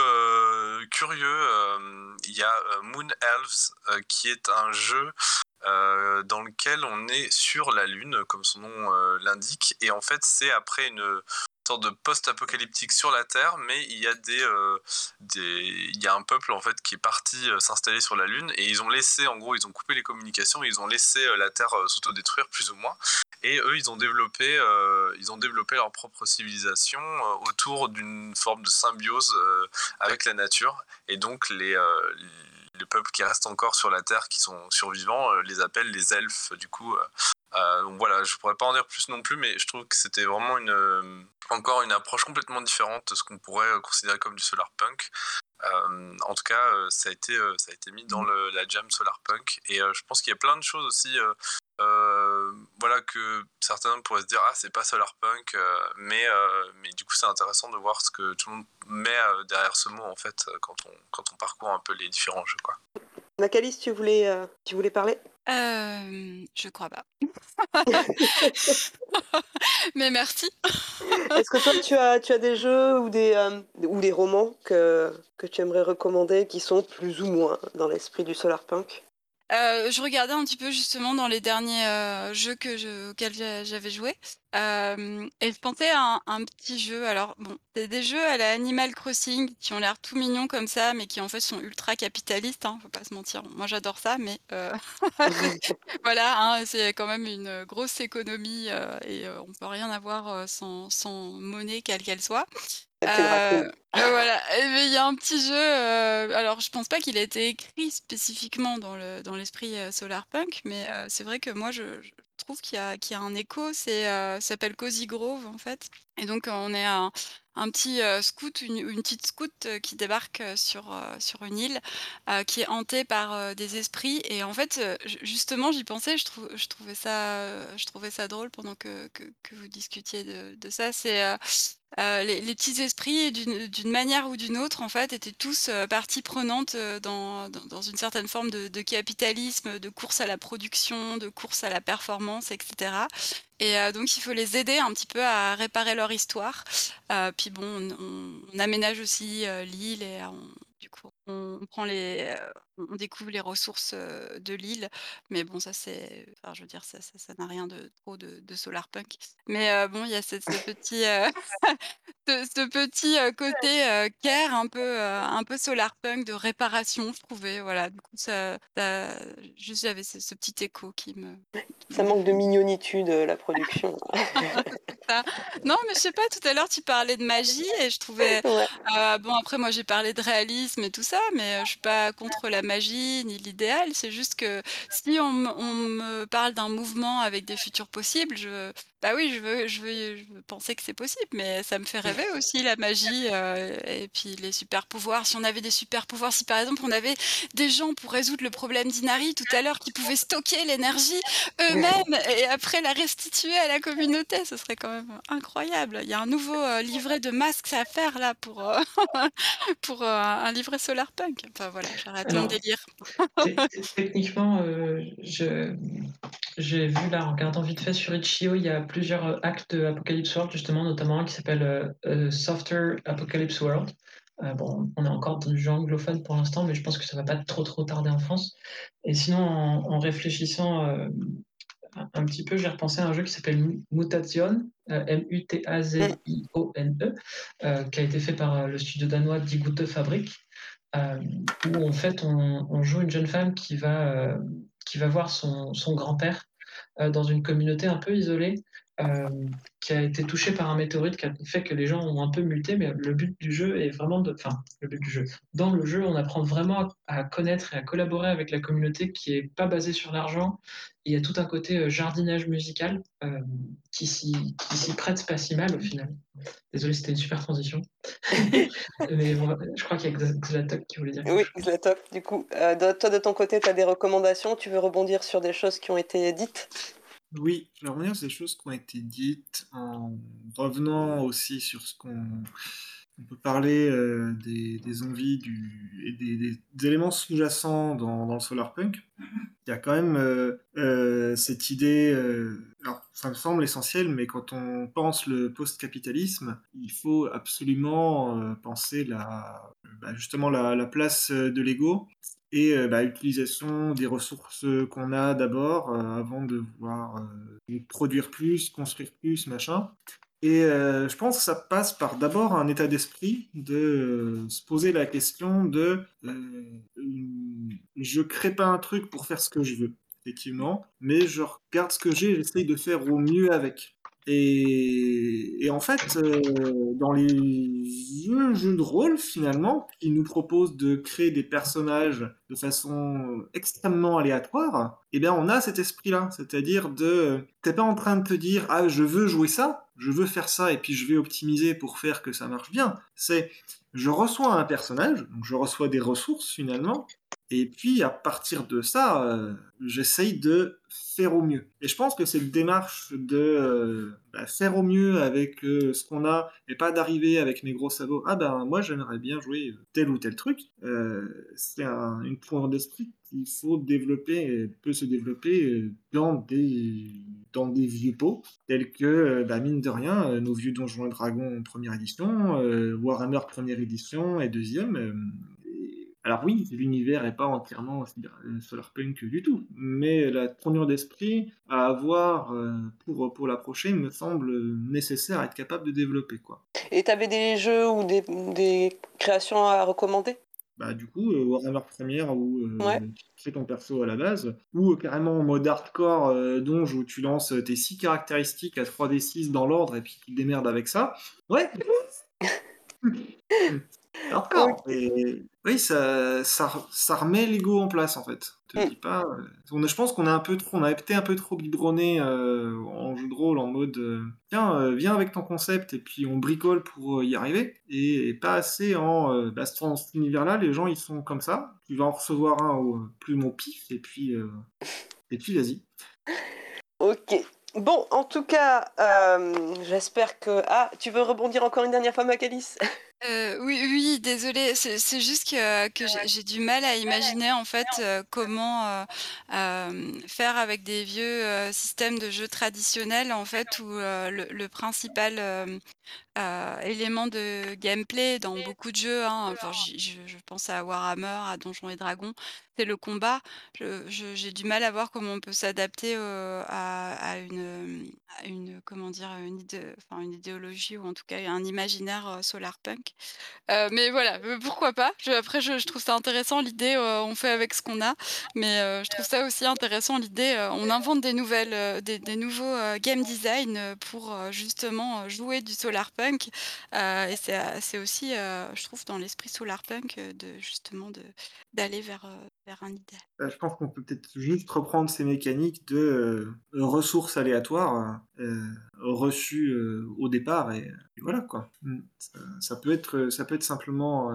curieux, il y a Moon Elves, qui est un jeu dans lequel on est sur la Lune, comme son nom l'indique, et en fait c'est après une sorte de post-apocalyptique sur la Terre, mais il y a il y a un peuple en fait qui est parti s'installer sur la Lune, et ils ont laissé, en gros ils ont coupé les communications, et ils ont laissé la Terre s'autodétruire plus ou moins. Et eux, ils ont développé leur propre civilisation autour d'une forme de symbiose avec la nature. Et donc, les peuples qui restent encore sur la Terre, qui sont survivants, les appellent les elfes, du coup. Donc voilà, je pourrais pas en dire plus non plus, mais je trouve que c'était vraiment une approche complètement différente de ce qu'on pourrait considérer comme du Solarpunk. En tout cas, ça a été mis dans la jam Solarpunk. Et je pense qu'il y a plein de choses aussi... voilà, que certains pourraient se dire c'est pas Solarpunk, mais du coup c'est intéressant de voir ce que tout le monde met derrière ce mot en fait quand on parcourt un peu les différents jeux, quoi. Macalice, tu voulais parler? Je crois pas. Mais merci. Est-ce que toi tu as des jeux ou des romans que tu aimerais recommander qui sont plus ou moins dans l'esprit du Solarpunk? Je regardais un petit peu justement dans les derniers jeux auxquels j'avais joué, et je pensais à un petit jeu. Alors bon, c'est des jeux à la Animal Crossing qui ont l'air tout mignons comme ça, mais qui en fait sont ultra capitalistes, hein, faut pas se mentir. Moi j'adore ça, mais voilà, hein, c'est quand même une grosse économie, et on peut rien avoir sans monnaie quelle qu'elle soit. Voilà, il y a un petit jeu, alors je pense pas qu'il a été écrit spécifiquement dans l'esprit Solarpunk, mais c'est vrai que moi je trouve qu'il y a un écho, ça s'appelle Cozy Grove en fait, et donc on est un petit scout, une petite scout qui débarque sur une île qui est hantée par des esprits, et en fait justement j'y pensais, je trouvais ça drôle pendant que vous discutiez de ça, c'est... les petits esprits, d'une manière ou d'une autre, en fait, étaient tous partie prenante dans une certaine forme de capitalisme, de course à la production, de course à la performance, etc. Et donc, il faut les aider un petit peu à réparer leur histoire. Puis bon, on aménage aussi l'île, et du coup, on découvre les ressources de l'île, mais bon, ça c'est, enfin, je veux dire, ça n'a rien de trop de Solarpunk. Mais bon, il y a ce petit côté care un peu Solarpunk de réparation, je trouvais. Voilà, du coup, ça juste j'avais ce petit écho qui me. Ça manque de mignonitude, la production. Non, mais je sais pas. Tout à l'heure, tu parlais de magie et je trouvais. Ouais. Bon, après, moi, j'ai parlé de réalisme et tout ça, mais je suis pas contre la magie ni l'idéal, c'est juste que si on me parle d'un mouvement avec des futurs possibles, Bah oui, je veux penser que c'est possible, mais ça me fait rêver aussi la magie et puis les super pouvoirs. Si on avait des super pouvoirs, si par exemple on avait des gens pour résoudre le problème d'Inari tout à l'heure qui pouvaient stocker l'énergie eux-mêmes et après la restituer à la communauté, ce serait quand même incroyable. Il y a un nouveau livret de masques à faire là pour, pour un livret Solarpunk. Enfin voilà, j'arrête mon délire. Techniquement, j'ai vu là en regardant vite fait sur Itch.io, il y a plusieurs hacks de Apocalypse World, justement, notamment un qui s'appelle Softer Apocalypse World. Bon, on est encore dans du jeu anglophone pour l'instant, mais je pense que ça ne va pas trop tarder en France. Et sinon, en réfléchissant un petit peu, j'ai repensé à un jeu qui s'appelle Mutation, Mutazione, qui a été fait par le studio danois Die Gute Fabrik, où en fait on joue une jeune femme qui va voir son grand-père dans une communauté un peu isolée qui a été touchée par un météorite qui a fait que les gens ont un peu muté, mais le but du jeu est vraiment dans le jeu on apprend vraiment à connaître et à collaborer avec la communauté qui n'est pas basée sur l'argent. Il y a tout un côté jardinage musical qui s'y prête pas si mal au final. Désolé, c'était une super transition. Mais bon, je crois qu'il y a Xlatop qui voulait dire quelque chose. Oui, Xlatop, du coup. Toi, de ton côté, tu as des recommandations? Tu veux rebondir sur des choses qui ont été dites? Oui, je vais revenir sur des choses qui ont été dites en revenant aussi sur ce qu'on... On peut parler des envies et des éléments sous-jacents dans le solarpunk. Il y a quand même cette idée... alors, ça me semble essentiel, mais quand on pense le post-capitalisme, il faut absolument penser la place de l'ego et l'utilisation des ressources qu'on a d'abord avant de vouloir produire plus, construire plus, machin. Et je pense que ça passe par d'abord un état d'esprit de se poser la question de je crée pas un truc pour faire ce que je veux, effectivement, mais je regarde ce que j'ai et j'essaye de faire au mieux avec. Et en fait, dans les jeux de rôle, finalement, ils nous proposent de créer des personnages de façon extrêmement aléatoire, et bien on a cet esprit-là, c'est-à-dire t'es pas en train de te dire « Ah, je veux jouer ça, je veux faire ça, et puis je vais optimiser pour faire que ça marche bien », c'est « Je reçois un personnage, donc je reçois des ressources, finalement ». Et puis, à partir de ça, j'essaye de faire au mieux. Et je pense que cette démarche de faire au mieux avec ce qu'on a, et pas d'arriver avec mes gros sabots, moi j'aimerais bien jouer tel ou tel truc, c'est une pointe d'esprit qu'il faut développer, peut se développer dans des vieux pots, tels que, mine de rien, nos vieux Donjons et Dragons première édition, Warhammer première édition et deuxième... Alors oui, l'univers n'est pas entièrement solarpunk du tout, mais la tournure d'esprit à avoir pour la prochaine me semble nécessaire à être capable de développer, quoi. Et t'avais des jeux ou des créations à recommander? Du coup, Warhammer Première où tu fais ton perso à la base, ou carrément en mode hardcore donjon où tu lances tes 6 caractéristiques à 3d6 dans l'ordre et puis tu te démerdes avec ça. Ouais. D'accord. Et... oui, ça remet l'ego en place en fait. Je te dis pas. Je pense qu'on a un peu trop biberonné en jeu de rôle en mode viens avec ton concept et puis on bricole pour y arriver et pas assez en dans cet univers-là les gens ils sont comme ça. Tu vas en recevoir un au plus mon pif et puis vas-y. Ok. Bon, en tout cas, j'espère que... Ah, tu veux rebondir encore une dernière fois, Macalice? Oui, désolée. C'est juste que j'ai du mal à imaginer en fait comment faire avec des vieux systèmes de jeux traditionnels en fait où le principal élément de gameplay dans beaucoup de jeux, hein, enfin, je pense à Warhammer, à Donjons et Dragons, c'est le combat. J'ai du mal à voir comment on peut s'adapter à une idéologie ou en tout cas un imaginaire solarpunk. Mais voilà, pourquoi pas. Après, je trouve ça intéressant l'idée, on fait avec ce qu'on a, mais je trouve ça aussi intéressant l'idée, on invente des nouveaux game design pour justement jouer du solarpunk Solarpunk. Et c'est aussi, je trouve, dans l'esprit Solarpunk, d'aller vers un idéal. Je pense qu'on peut peut-être juste reprendre ces mécaniques de ressources aléatoires reçues au départ. Et voilà, quoi. Ça peut être simplement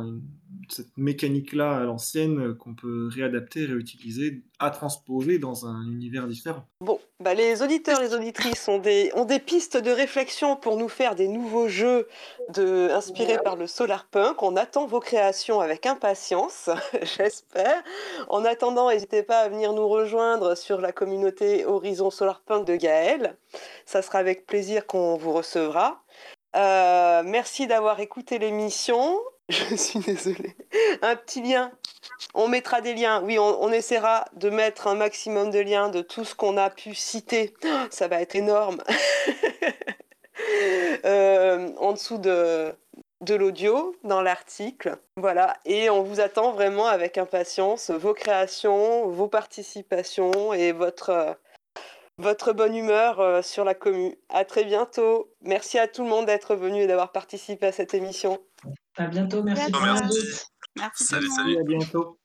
cette mécanique-là à l'ancienne qu'on peut réadapter, réutiliser, à transposer dans un univers différent. Bon, bah les auditeurs, les auditrices ont des pistes de réflexion pour nous faire des nouveaux jeux inspirés par le Solarpunk. On attend vos créations avec impatience, j'espère. En attendant, n'hésitez pas à venir nous rejoindre sur la communauté Horizon Solarpunk de Gaël. Ça sera avec plaisir qu'on vous recevra. Merci d'avoir écouté l'émission. Je suis désolée. Un petit lien. On mettra des liens. Oui, on essaiera de mettre un maximum de liens de tout ce qu'on a pu citer. Ça va être énorme. En dessous de l'audio, dans l'article. Voilà. Et on vous attend vraiment avec impatience. Vos créations, vos participations et votre bonne humeur sur la commu. À très bientôt. Merci à tout le monde d'être venu et d'avoir participé à cette émission. À bientôt, merci. Merci. Salut, à bientôt.